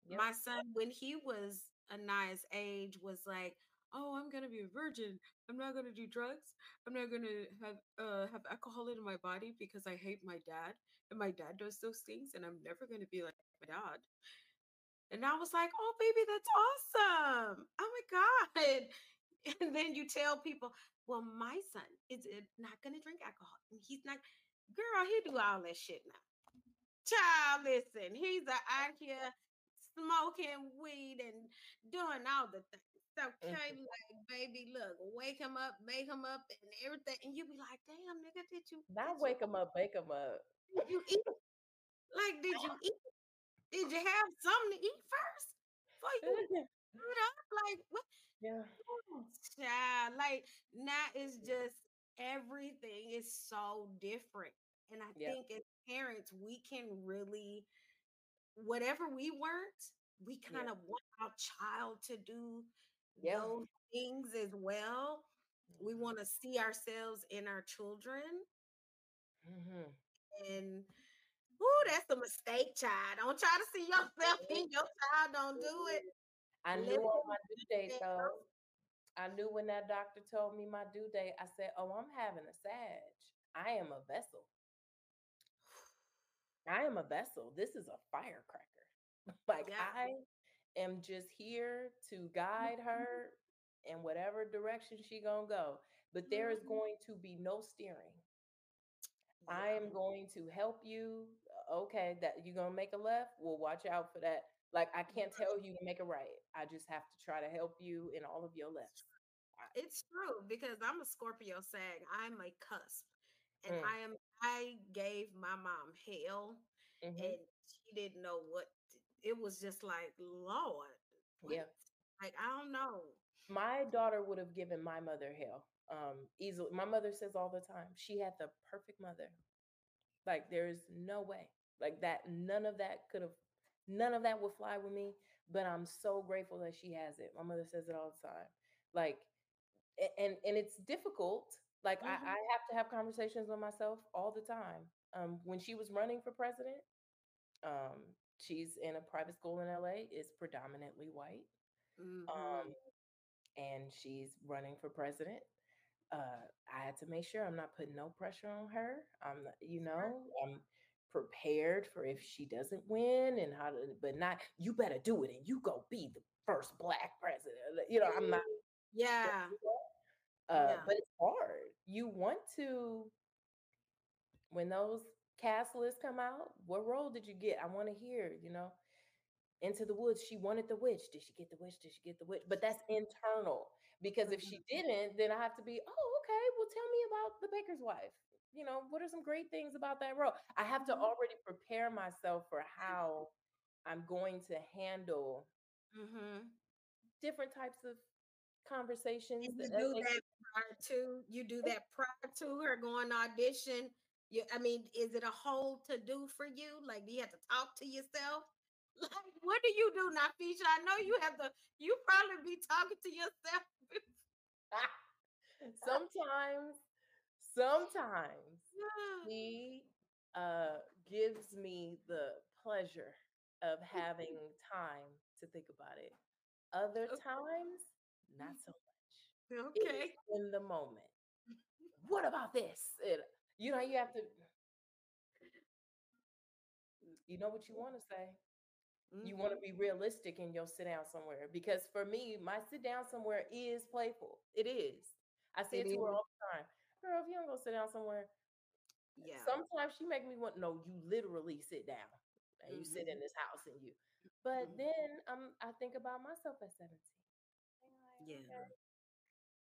my son, when he was Anaya's age, was like, oh, I'm going to be a virgin. I'm not going to do drugs. I'm not going to have alcohol in my body because I hate my dad. And my dad does those things. And I'm never going to be like my dad. And I was like, oh, baby, that's awesome. Oh, my God. And then you tell people, well, my son is not going to drink alcohol. And he's not. Girl, he do all that shit now. Child, listen, he's out here smoking weed and doing all the things. Okay, like, baby, look, wake him up, make him up, and everything. And you be like, damn, nigga, did you? Not wake him up, bake him up. Did you eat? Like, did you eat? Did you have something to eat first? For you? Like, what? Yeah. Child, like, now it's just everything is so different. And I think as parents, we can really, whatever we weren't, we kind of want our child to do those things as well. We want to see ourselves in our children. Mm-hmm. And ooh, that's a mistake, child. Don't try to see yourself in your child. Don't do it. I knew on my due date, though. I knew when that doctor told me my due date, I said, oh, I'm having a Sag. I am a vessel. I am a vessel. This is a firecracker. Like, I am just here to guide her in whatever direction she gonna go. But there is going to be no steering. I am going to help you. Okay, that you're gonna make a left? Well, watch out for that. Like, I can't tell you to make a right. I just have to try to help you in all of your lefts. It's true, because I'm a Scorpio Sag. I'm a cusp. And I gave my mom hell, and she didn't know what. It was just like, Lord. Yeah. Like, I don't know. My daughter would have given my mother hell easily. My mother says all the time, she had the perfect mother. Like, there is no way. Like, that, none of that would fly with me. But I'm so grateful that she has it. My mother says it all the time. Like, and it's difficult. Like, I have to have conversations with myself all the time. When she was running for president, she's in a private school in LA. It's predominantly white. Mm-hmm. And she's running for president. I had to make sure I'm not putting no pressure on her. I'm not, you know, I'm prepared for if she doesn't win and how to, but not, you better do it and you go be the first Black president. You know, I'm not. Yeah. But it's hard. You want to, when those cast lists come out, what role did you get? I want to hear, you know, Into the Woods. She wanted the witch. Did she get the witch? Did she get the witch? But that's internal, because if she didn't, then I have to be, well, tell me about the baker's wife. You know, what are some great things about that role? I have to already prepare myself for how I'm going to handle different types of conversations. You do that prior to, her going audition. Yeah, I mean, is it a whole to-do for you? Like, do you have to talk to yourself? Like, what do you do, Nafeesha? I know you have to, you probably be talking to yourself. sometimes he gives me the pleasure of having time to think about it. Other times, not so much. Okay. It's in the moment. What about this? You have to, you know what you want to say. Mm-hmm. You want to be realistic in your sit down somewhere. Because for me, my sit down somewhere is playful. It is. I say it to her all the time. Girl, if you don't go sit down somewhere, yeah. Sometimes she make me want, no, you literally sit down. And you sit in this house and you. But then I think about myself at 17.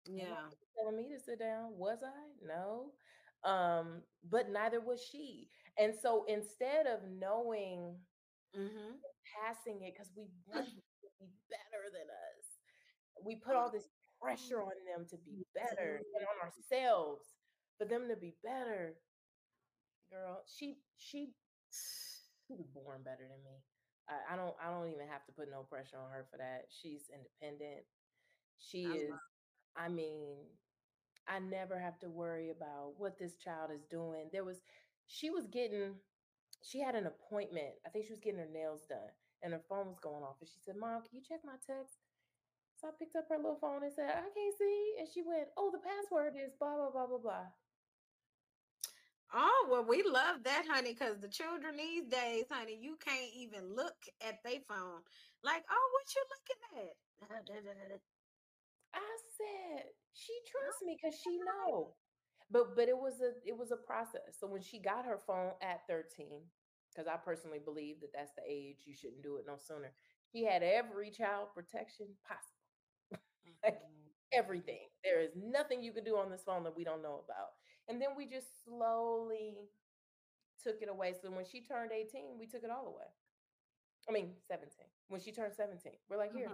Yeah. Telling me to sit down. Was I? No. But neither was she. And so instead of knowing, passing it, because we want to be better than us, we put all this pressure on them to be better and on ourselves for them to be better. Girl, she was born better than me. I don't even have to put no pressure on her for that. She's independent. I mean, I never have to worry about what this child is doing. She had an appointment. I think she was getting her nails done and her phone was going off. And she said, Mom, can you check my text? So I picked up her little phone and said, I can't see. And she went, oh, the password is blah, blah, blah, blah, blah. Oh, well, we love that, honey, because the children these days, honey, you can't even look at their phone. Like, oh, what you looking at? I said, she trusts me because she know. But it was a process. So when she got her phone at 13, because I personally believe that that's the age you shouldn't do it no sooner. She had every child protection possible. Like everything. There is nothing you could do on this phone that we don't know about. And then we just slowly took it away. So when she turned 18, we took it all away. I mean, 17. When she turned 17, we're like, here,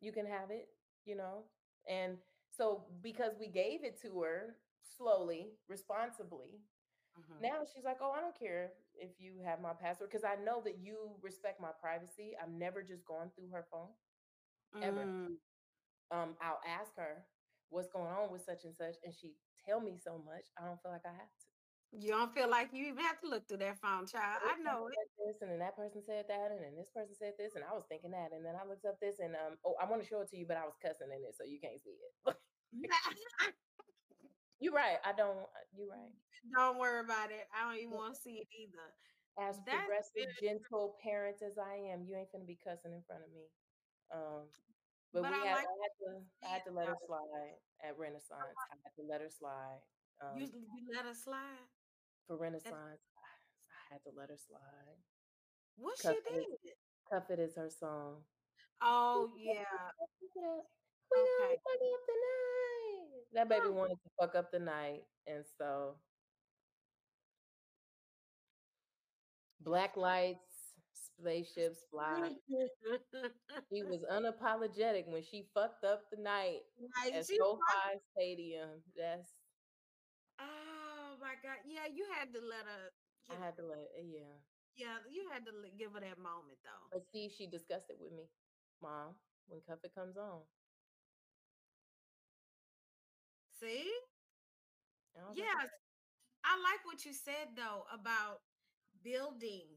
you can have it, you know? And so because we gave it to her slowly, responsibly, now she's like, oh, I don't care if you have my password because I know that you respect my privacy. I've never just gone through her phone, ever. I'll ask her what's going on with such and such, and she tell me so much, I don't feel like I have to. You don't feel like you even have to look through that phone, child. I know it. This, and then that person said that, and then this person said this, and I was thinking that, and then I looked up this, and I want to show it to you, but I was cussing in it, so you can't see it. You're right. You're right. Don't worry about it. I don't even want to see it either. As progressive, gentle parents as I am, you ain't gonna be cussing in front of me. I had to let her slide at Renaissance. I had to let her slide. Usually you let her slide. For Renaissance, I had to let her slide. What Cuff she did? Cuff It is her song. Oh, yeah. We're fucking up the night. That baby wanted to fuck up the night. And so black lights, spaceships fly. She was unapologetic when she fucked up the night at SoFi Stadium. That's oh my God. Yeah, you had to let her. Yeah, you had to give her that moment though. But see, she discussed it with me. Mom, when Cuff It comes on. See? Yes. I like what you said though about building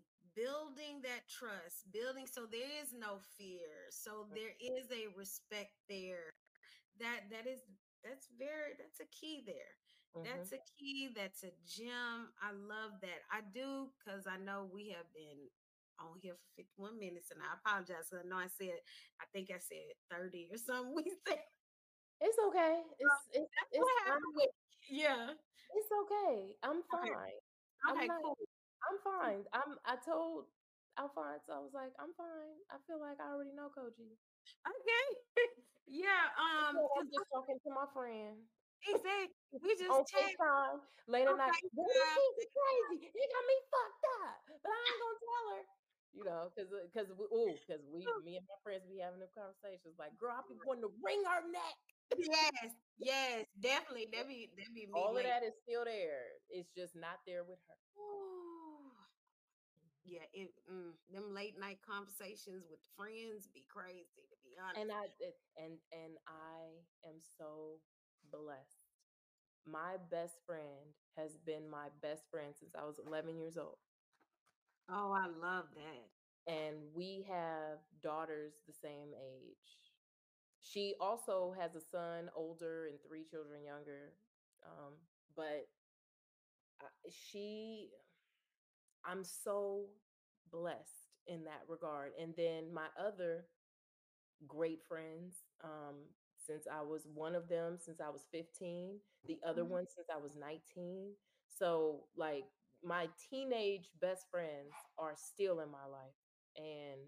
that trust, so there is no fear. So there is a respect there. That's a key there. That's a key. That's a gem. I love that. I do, because I know we have been on here for 51 minutes, and I apologize. I know I think I said 30 or something. We said it's okay. It's okay. I'm fine. Okay, cool. I'm fine. I told Alphonse, I was like, I'm fine. I feel like I already know Koji. Okay. Yeah. I'm just talking to my friend. Exactly. We just checked time late at night. She's crazy. You got me fucked up, but I ain't gonna tell her. You know, me and my friends be having them conversations. Like, girl, I be wanting to wring her neck. Yes, definitely. That'd be me. All of that is still there. It's just not there with her. Ooh. Yeah, them late night conversations with friends be crazy, to be honest. And I am so blessed. My best friend has been my best friend since I was 11 years old. Oh, I love that. and we have daughters the same age. She also has a son older and three children younger. But I'm so blessed in that regard. And then my other great friends, since I was one of them, since I was 15, the other one since I was 19. So like my teenage best friends are still in my life. And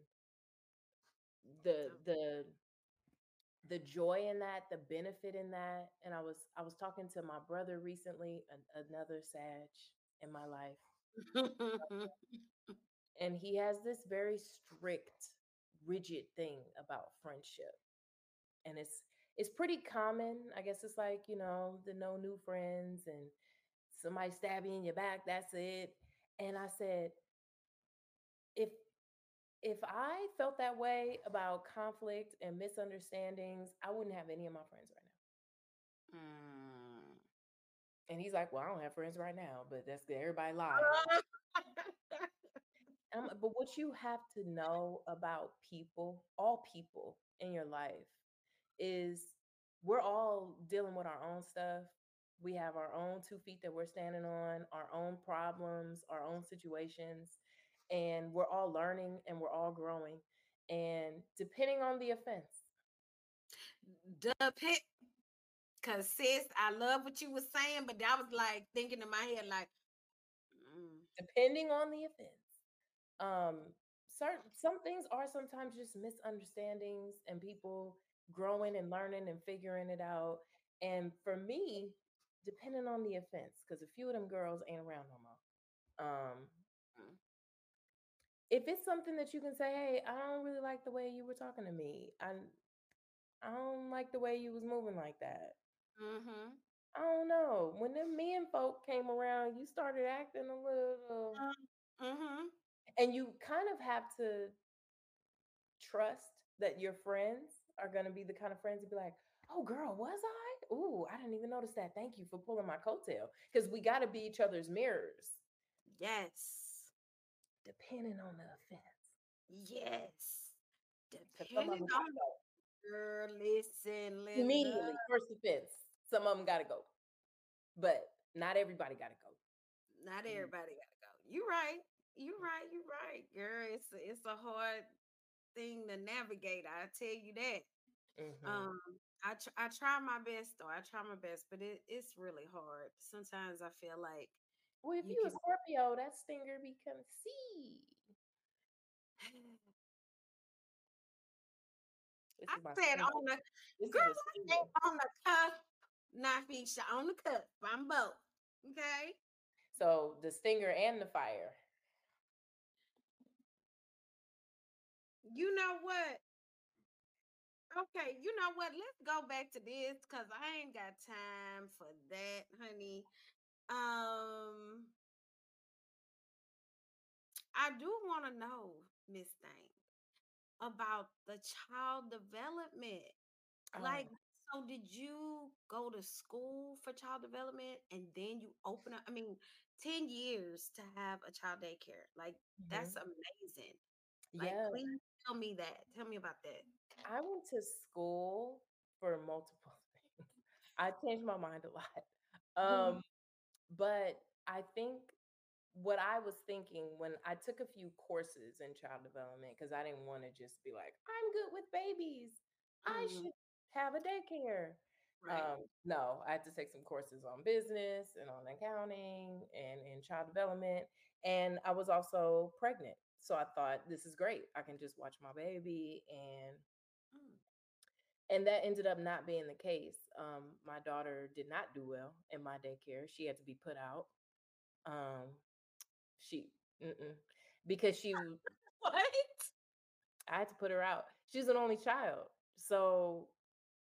the joy in that, the benefit in that. And I was talking to my brother recently, another Sag in my life. And he has this very strict, rigid thing about friendship. And it's pretty common. I guess it's like, you know, the no new friends and somebody stab you in your back, that's it. And I said, if I felt that way about conflict and misunderstandings, I wouldn't have any of my friends right now. And he's like, well, I don't have friends right now, but that's good. Everybody lies. But what you have to know about people, all people in your life, is we're all dealing with our own stuff. We have our own 2 feet that we're standing on, our own problems, our own situations. And we're all learning and we're all growing. And depending on the offense. Because sis, I love what you were saying, but I was like thinking in my head, like, depending on the offense. Some things are sometimes just misunderstandings and people growing and learning and figuring it out. And for me, depending on the offense, because a few of them girls ain't around no more. If it's something that you can say, hey, I don't really like the way you were talking to me. I don't like the way you was moving like that. Mm-hmm. I don't know. When them men folk came around, you started acting a little. Mm-hmm. And you kind of have to trust that your friends are going to be the kind of friends to be like, oh, girl, was I? Ooh, I didn't even notice that. Thank you for pulling my coattail. Because we got to be each other's mirrors. Yes. Depending on the offense. Yes. Depending on the girl, listen. Immediately, first offense. Some of them gotta go. But not everybody gotta go. Not everybody gotta go. You're right. You're right. You're right, girl. It's a hard thing to navigate. I tell you that. Mm-hmm. I try my best though. I try my best, but it's really hard. Sometimes I feel like, well, if you a Scorpio, that stinger becomes C. I said on the girl, on the cuff, Nafeesha, on the cuff. I'm both. Okay. So the stinger and the fire. You know what? Okay, you know what? Let's go back to this because I ain't got time for that, honey. I do want to know, Miss Thang, about the child development. Like, so did you go to school for child development and then you open up? I mean, 10 years to have a child daycare. Like, that's amazing. Like, yeah. Please tell me that. Tell me about that. I went to school for multiple things. I changed my mind a lot. But I think what I was thinking when I took a few courses in child development, because I didn't want to just be like, I'm good with babies. I should have a daycare. Right. No, I had to take some courses on business and on accounting and in child development. And I was also pregnant. So I thought, this is great. I can just watch my baby. And that ended up not being the case. My daughter did not do well in my daycare. She had to be put out. Because she what? I had to put her out. She's an only child. So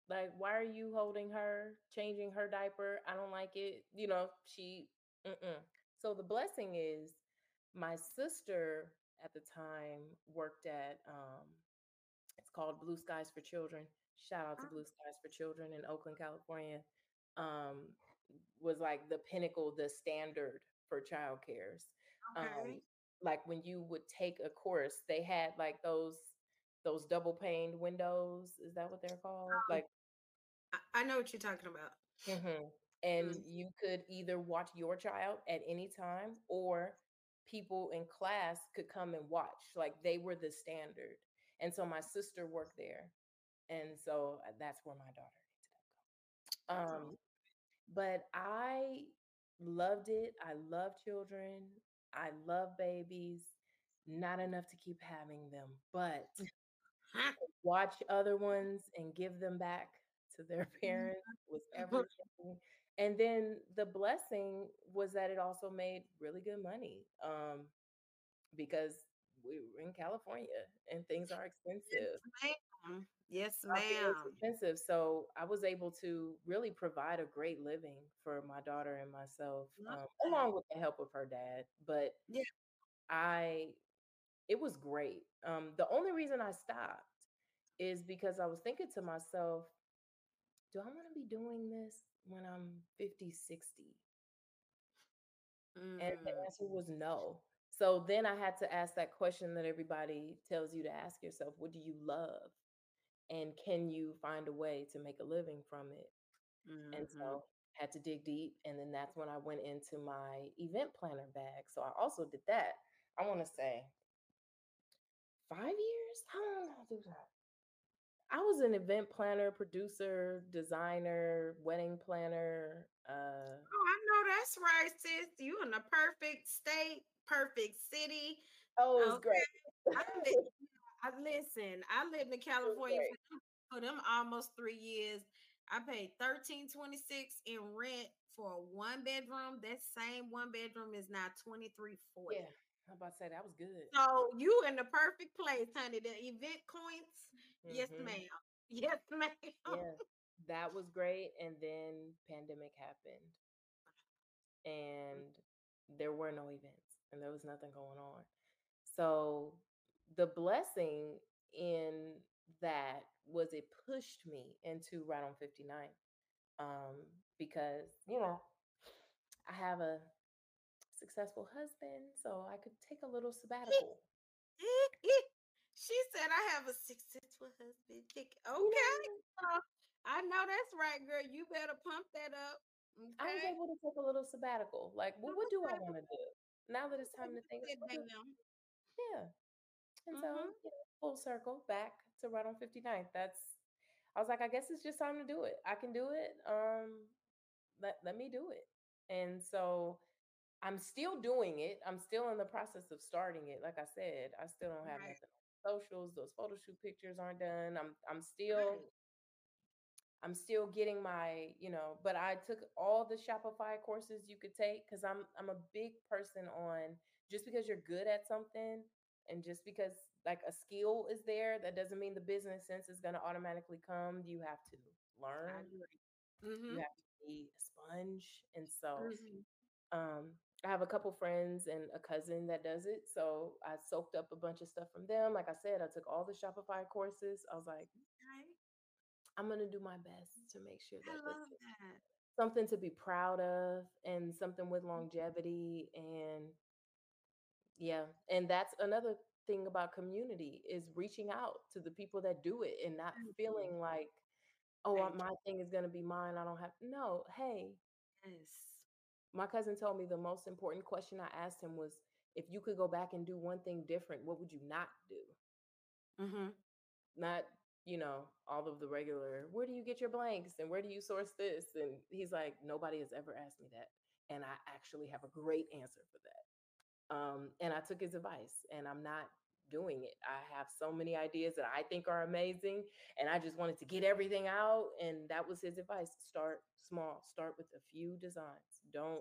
like, why are you holding her, changing her diaper? I don't like it. You know, So the blessing is my sister at the time worked at, it's called Blue Skies for Children. Shout out to Blue Skies for Children in Oakland, California. Was like the pinnacle, the standard for child cares. Okay. like when you would take a course, they had like those double paned windows. Is that what they're called? Like, I know what you're talking about. Mm-hmm. And you could either watch your child at any time, or people in class could come and watch. Like, they were the standard. And so my sister worked there. And so that's where my daughter ended up going. But I loved it. I love children. I love babies. Not enough to keep having them, but watch other ones and give them back to their parents was everything. And then the blessing was that it also made really good money, because we were in California and things are expensive. Yes, ma'am. Expensive. So I was able to really provide a great living for my daughter and myself, along with the help of her dad. But yeah, it was great. The only reason I stopped is because I was thinking to myself, do I want to be doing this when I'm 50, 60? And the answer was no. So then I had to ask that question that everybody tells you to ask yourself: what do you love? And can you find a way to make a living from it? Mm-hmm. And so I had to dig deep. And then that's when I went into my event planner bag. So I also did that. I want to say 5 years? How long did I do that? I was an event planner, producer, designer, wedding planner. Oh, I know that's right, sis. You in the perfect state, perfect city. Oh, it's great. I lived in California for them almost 3 years. I paid $1,326 in rent for a one bedroom. That same one bedroom is now $2,340. Yeah, I'm about to say that was good. So you in the perfect place, honey. The event coins. Mm-hmm. Yes, ma'am. Yes, ma'am. Yeah, that was great. And then pandemic happened. And there were no events. And there was nothing going on. So the blessing in that was it pushed me into Right on 59th. Because, you know, I have a successful husband, so I could take a little sabbatical. She said, I have a successful husband. Okay. I know that's right, girl. You better pump that up. Okay. I was able to take a little sabbatical. Like, well, what do I want to do now that it's time to think? Yeah. And so, yeah, full circle back to Right on 59th. I was like, I guess it's just time to do it. I can do it. Let me do it. And so I'm still doing it. I'm still in the process of starting it. Like I said, I still don't have nothing. Socials, those photo shoot pictures aren't done. I'm still getting my, but I took all the Shopify courses you could take, because I'm a big person on, just because you're good at something and just because like a skill is there, that doesn't mean the business sense is going to automatically come. You have to learn. You have to be a sponge. And so I have a couple friends and a cousin that does it. So I soaked up a bunch of stuff from them. Like I said, I took all the Shopify courses. I was like, I'm going to do my best to make sure that this is something to be proud of and something with longevity. And yeah, and that's another thing about community, is reaching out to the people that do it and not feeling like, oh, my thing is going to be mine. I don't have, no, hey. Yes. My cousin told me the most important question I asked him was, if you could go back and do one thing different, what would you not do? Mm-hmm. Not, all of the regular, where do you get your blanks and where do you source this? And he's like, nobody has ever asked me that. And I actually have a great answer for that. And I took his advice, and I'm not doing it. I have so many ideas that I think are amazing, and I just wanted to get everything out. And that was his advice. Start small. Start with a few designs. Don't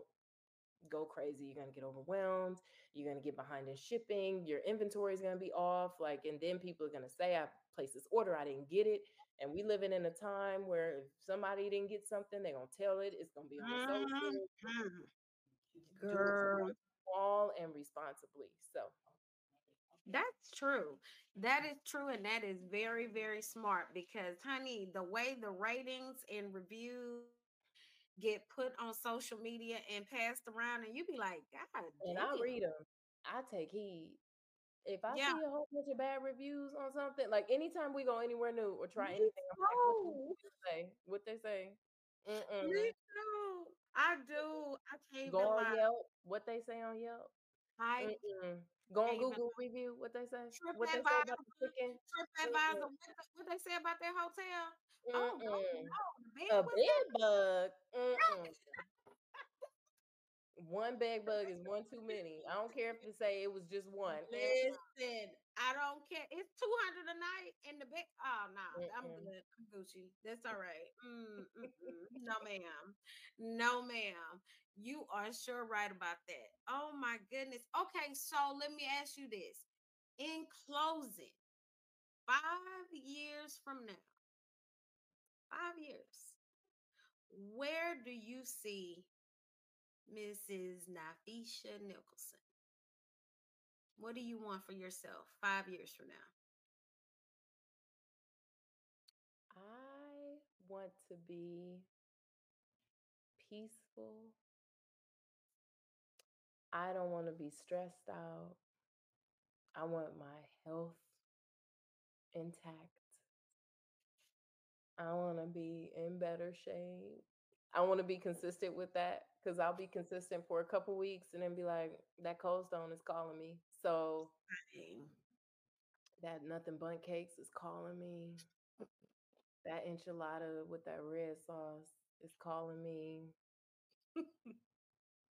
go crazy. You're going to get overwhelmed. You're going to get behind in shipping. Your inventory is going to be off. Like, and then people are going to say, I placed this order, I didn't get it. And we living in a time where if somebody didn't get something, they're going to tell it. It's going to be on the social. Girl. Do it small and responsibly. So that's true. That is true. And that is very, very smart, because, honey, the way the ratings and reviews get put on social media and passed around, and you be like, God damn. And I read them. I take heed. If I see a whole bunch of bad reviews on something, like anytime we go anywhere new or try anything, I'm like, what they say? Me too. I do. I can't go on Yelp. What they say on Yelp? Go on Google review. What they say? TripAdvisor. What they say about that hotel? Oh, the bed bug. One bed bug is one too many. I don't care if they say it was just one. Listen, I don't care. It's $200 a night and the bed. Oh no, I'm good. I'm Gucci. That's all right. No, ma'am. You are sure right about that. Oh my goodness. Okay, so let me ask you this. In closing, 5 years from now, 5 years, where do you see Mrs. Nafeesha Nicholson? What do you want for yourself 5 years from now? I want to be peaceful. I don't want to be stressed out. I want my health intact. I want to be in better shape. I want to be consistent with that, because I'll be consistent for a couple weeks and then be like, that cold stone is calling me. So that nothing but cakes is calling me. That enchilada with that red sauce is calling me.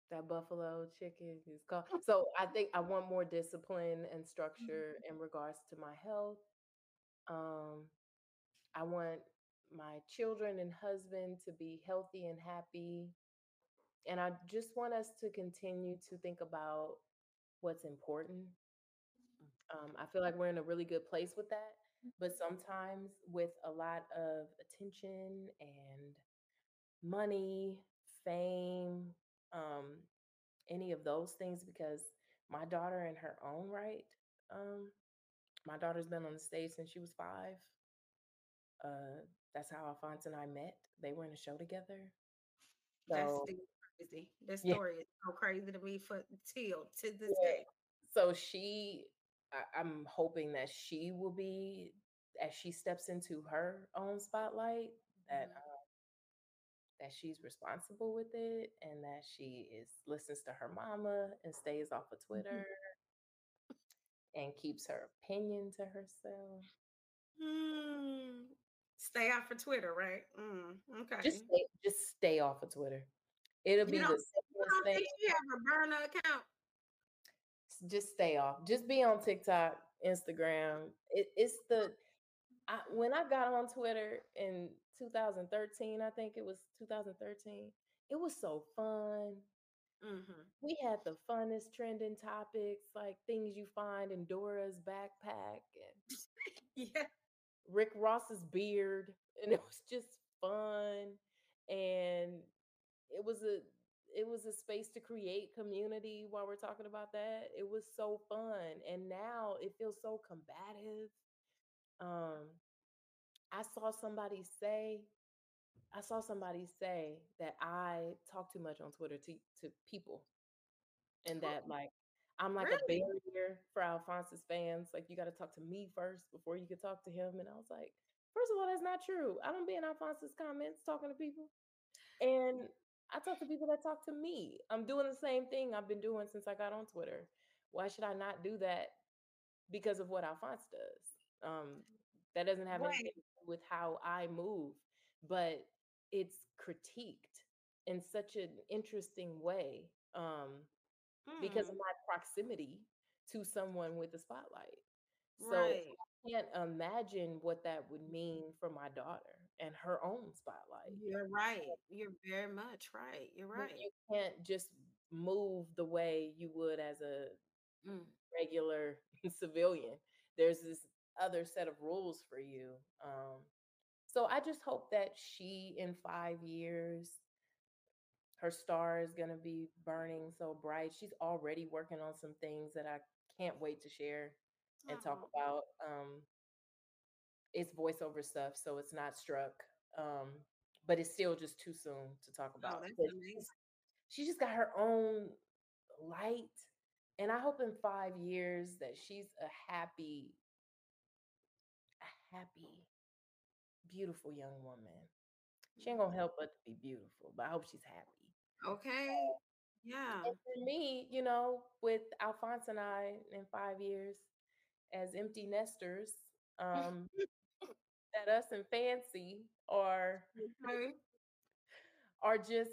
That buffalo chicken is calling. So I think I want more discipline and structure in regards to my health. I want my children and husband to be healthy and happy. And I just want us to continue to think about what's important. I feel like we're in a really good place with that, but sometimes with a lot of attention and money, fame, any of those things, because my daughter in her own right, my daughter's been on the stage since she was 5. That's how Alphonse and I met. They were in a show together. So, that's crazy. That story is so crazy to me to this day. So I'm hoping that she will be, as she steps into her own spotlight, that she's responsible with it, and that she listens to her mama and stays off of Twitter and keeps her opinion to herself. Stay off of Twitter, right? Okay. Just stay off of Twitter. It'll be the simplest thing. You have a burner account. Just stay off. Just be on TikTok, Instagram. When I got on Twitter in 2013, I think it was 2013. It was so fun. We had the funnest trending topics, like things you find in Dora's backpack and Rick Ross's beard, and it was just fun, and it was a space to create community while we're talking about that. It was so fun, and now it feels so combative. I saw somebody say that I talk too much on Twitter to people, and that I'm like a barrier for Alphonse's fans. Like, you got to talk to me first before you could talk to him. And I was like, first of all, that's not true. I don't be in Alphonse's comments talking to people. And I talk to people that talk to me. I'm doing the same thing I've been doing since I got on Twitter. Why should I not do that because of what Alphonse does? That doesn't have anything to do with how I move, but it's critiqued in such an interesting way. Because of my proximity to someone with the spotlight. So I can't imagine what that would mean for my daughter and her own spotlight. You're right. You're very much right. You're right. You can't just move the way you would as a regular civilian. There's this other set of rules for you. So I just hope that she, in 5 years, her star is going to be burning so bright. She's already working on some things that I can't wait to share and talk about. It's voiceover stuff, so it's not struck. But it's still just too soon to talk about. She just got her own light And I hope in 5 years that she's a happy, beautiful young woman. She ain't gonna help but to be beautiful, but I hope she's happy. Okay. Yeah. And for me, you know, with Alphonse and I in 5 years as empty nesters, that Us and Fancy are just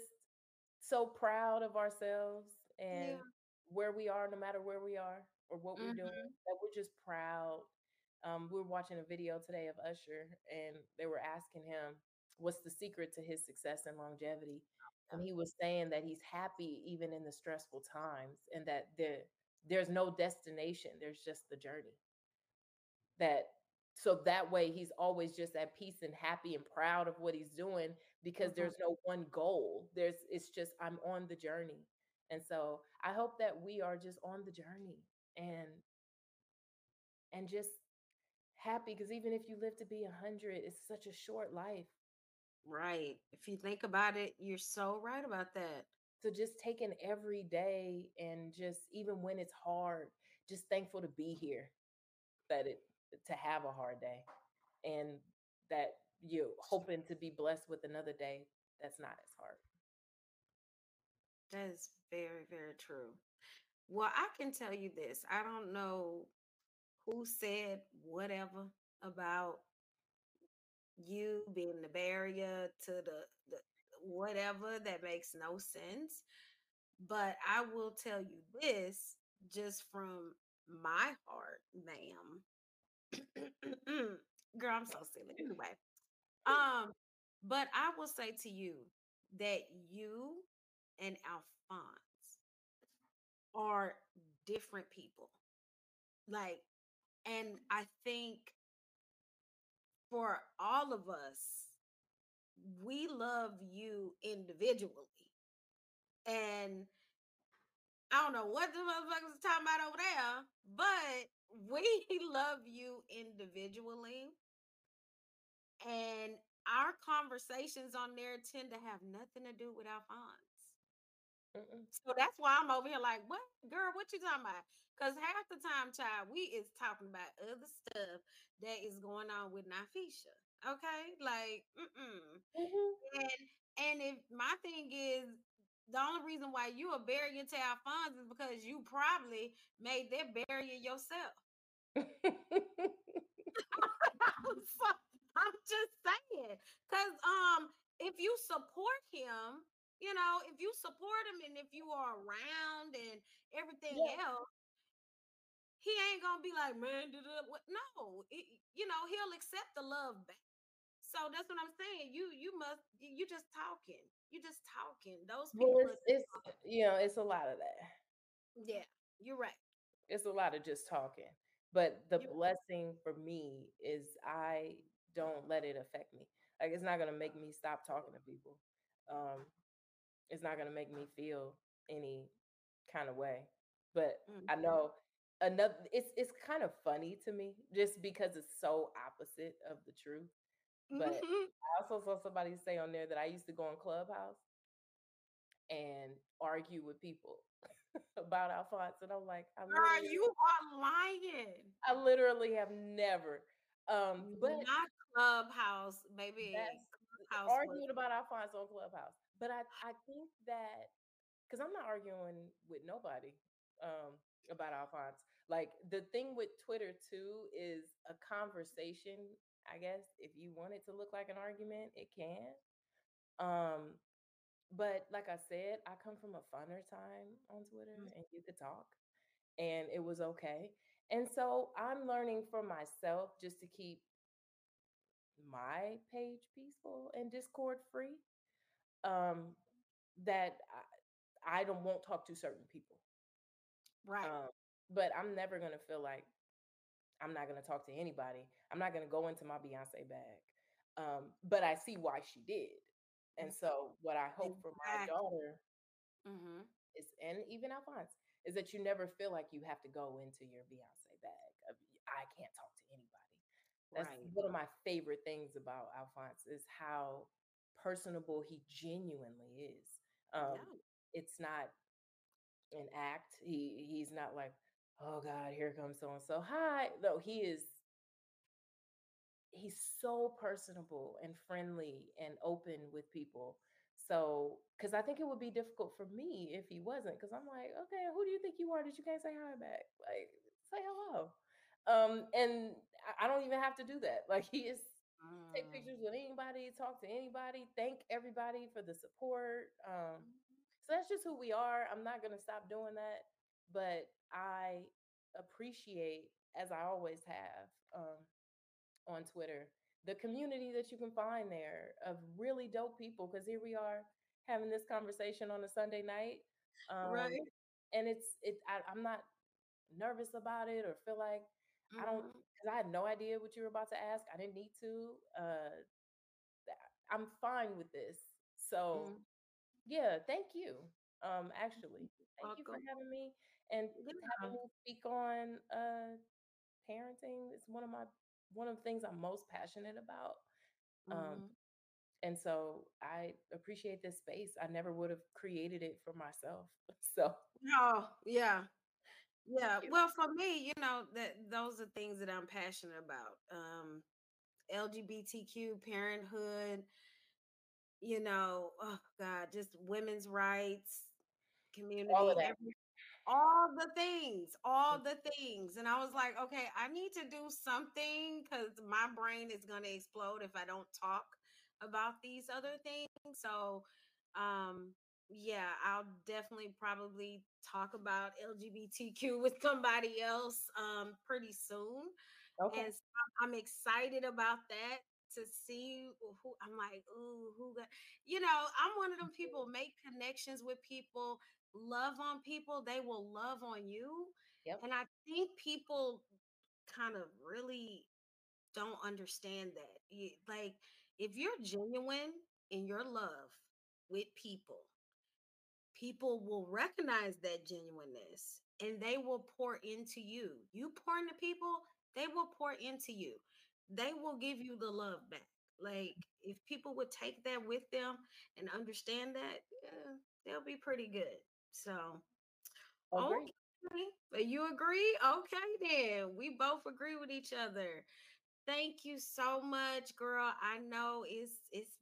so proud of ourselves and where we are, no matter where we are or what we're doing, that we're just proud. We were watching a video today of Usher, and they were asking him, what's the secret to his success and longevity? And he was saying that he's happy even in the stressful times, and that there's no destination. There's just the journey. So that way he's always just at peace and happy and proud of what he's doing, because there's no one goal. It's just, I'm on the journey. And so I hope that we are just on the journey and just happy, because even if you live to be 100, it's such a short life. Right. If you think about it, you're so right about that. So just taking every day, and just even when it's hard, just thankful to be here, to have a hard day, and that you're hoping to be blessed with another day that's not as hard. That is very, very true. Well, I can tell you this. I don't know who said whatever about you being the barrier to the whatever, that makes no sense. But I will tell you this, just from my heart, ma'am. Girl, I'm so silly. Anyway, but I will say to you that you and Alphonse are different people. Like, and I think for all of us, we love you individually. And I don't know what the motherfuckers are talking about over there, but we love you individually, and our conversations on there tend to have nothing to do with Alphonse. So that's why I'm over here like, what, girl, what you talking about? Because half the time, child, we is talking about other stuff that is going on with Nafeesha. Okay, like, and if my thing is, the only reason why you a barrier to Alphonse is because you probably made that barrier yourself. I'm just saying, because if you support him, you know, if you support him, and if you are around and everything else, he ain't gonna be like, man, no, you know, he'll accept the love back. So that's what I'm saying. You just talking. You just talking. Those people. Well, it's talking. You know, it's a lot of that. Yeah, you're right. It's a lot of just talking. But the blessing for me is I don't let it affect me. Like, it's not gonna make me stop talking to people. It's not gonna make me feel any kind of way. But I know another. It's kind of funny to me, just because it's so opposite of the truth. But I also saw somebody say on there that I used to go on Clubhouse and argue with people about Alphonse. And I'm like, girl, you are lying. I literally have never. But not Clubhouse, baby. Clubhouse argued about Alphonse on Clubhouse. But I think that, because I'm not arguing with nobody about Alphonse. Like, the thing with Twitter, too, is a conversation. I guess if you want it to look like an argument, it can. But like I said, I come from a funner time on Twitter, and you could talk, and it was okay. And so I'm learning for myself just to keep my page peaceful and Discord free, that I won't talk to certain people. Right. But I'm never going to feel like I'm not going to talk to anybody. I'm not going to go into my Beyonce bag. But I see why she did. And so what I hope for my daughter is, and even Alphonse, is that you never feel like you have to go into your Beyonce bag of, I can't talk to anybody. That's one of my favorite things about Alphonse, is how personable he genuinely is. It's not and act. He's not like, oh God, here comes so-and-so. Hi. Though he's so personable and friendly and open with people. So, because I think it would be difficult for me if he wasn't, because I'm like, okay, who do you think you are that you can't say hi back? Like, say hello. And I don't even have to do that. Like, he is take pictures with anybody, talk to anybody, thank everybody for the support. So that's just who we are. I'm not going to stop doing that, but I appreciate, as I always have, on Twitter, the community that you can find there of really dope people. Because here we are having this conversation on a Sunday night. Right. And I'm not nervous about it or feel like I don't, because I had no idea what you were about to ask. I didn't need to. I'm fine with this. So yeah, thank you. Actually, thank you for having me and having me speak on parenting. It's one of the things I'm most passionate about. And so I appreciate this space. I never would have created it for myself. So yeah. Well, for me, you know, that those are things that I'm passionate about. LGBTQ, parenthood, you know, oh God, just women's rights, community, all of that. All the things. And I was like, okay, I need to do something because my brain is going to explode if I don't talk about these other things. So, yeah, I'll definitely probably talk about LGBTQ with somebody else pretty soon. Okay. And so I'm excited about that, to see who I'm like, ooh, who got, you know, I'm one of them people, make connections with people, love on people, they will love on you. Yep. And I think people kind of really don't understand that. Like, if you're genuine in your love with people, people will recognize that genuineness and they will pour into you. You pour into people, they will pour into you. They will give you the love back. Like, if people would take that with them and understand that, they'll be pretty good. So, agree. Okay, you agree? Okay, then we both agree with each other. Thank you so much, girl. I know it's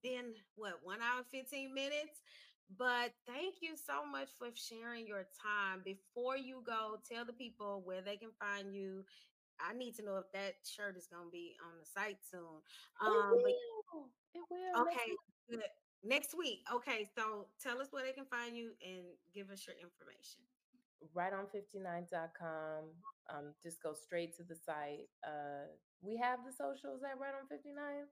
been what, 1 hour and 15 minutes, but thank you so much for sharing your time. Before you go, tell the people where they can find you. I need to know if that shirt is gonna be on the site soon. It will. Okay, good. Next week. Okay, so tell us where they can find you and give us your information. RightOn59.com. Just go straight to the site. We have the socials at RightOn59.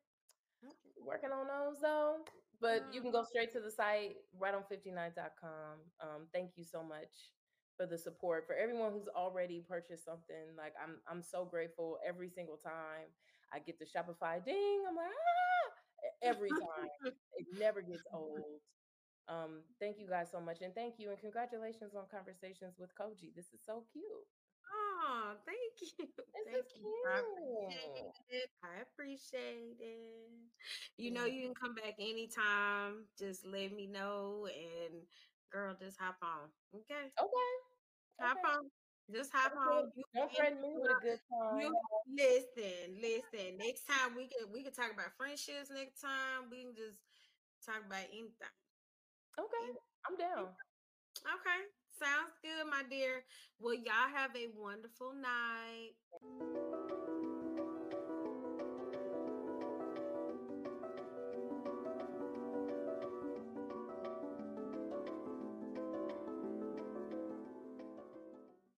Working on those though, but you can go straight to the site, RightOn59.com. Thank you so much for the support, for everyone who's already purchased something. Like, I'm so grateful every single time I get the Shopify ding. I'm like, every time. It never gets old. Thank you guys so much. And thank you. And congratulations on Conversations with Koji. This is so cute. Oh, thank you. Thank you. I appreciate it. You know, you can come back anytime. Just let me know. And girl, just hop on. Okay. Hop on. Just hop on. Don't friend me with a good time. Listen. Next time we can talk about friendships. Next time we can just talk about anything. Okay, I'm down. Okay, sounds good, my dear. Well, y'all have a wonderful night.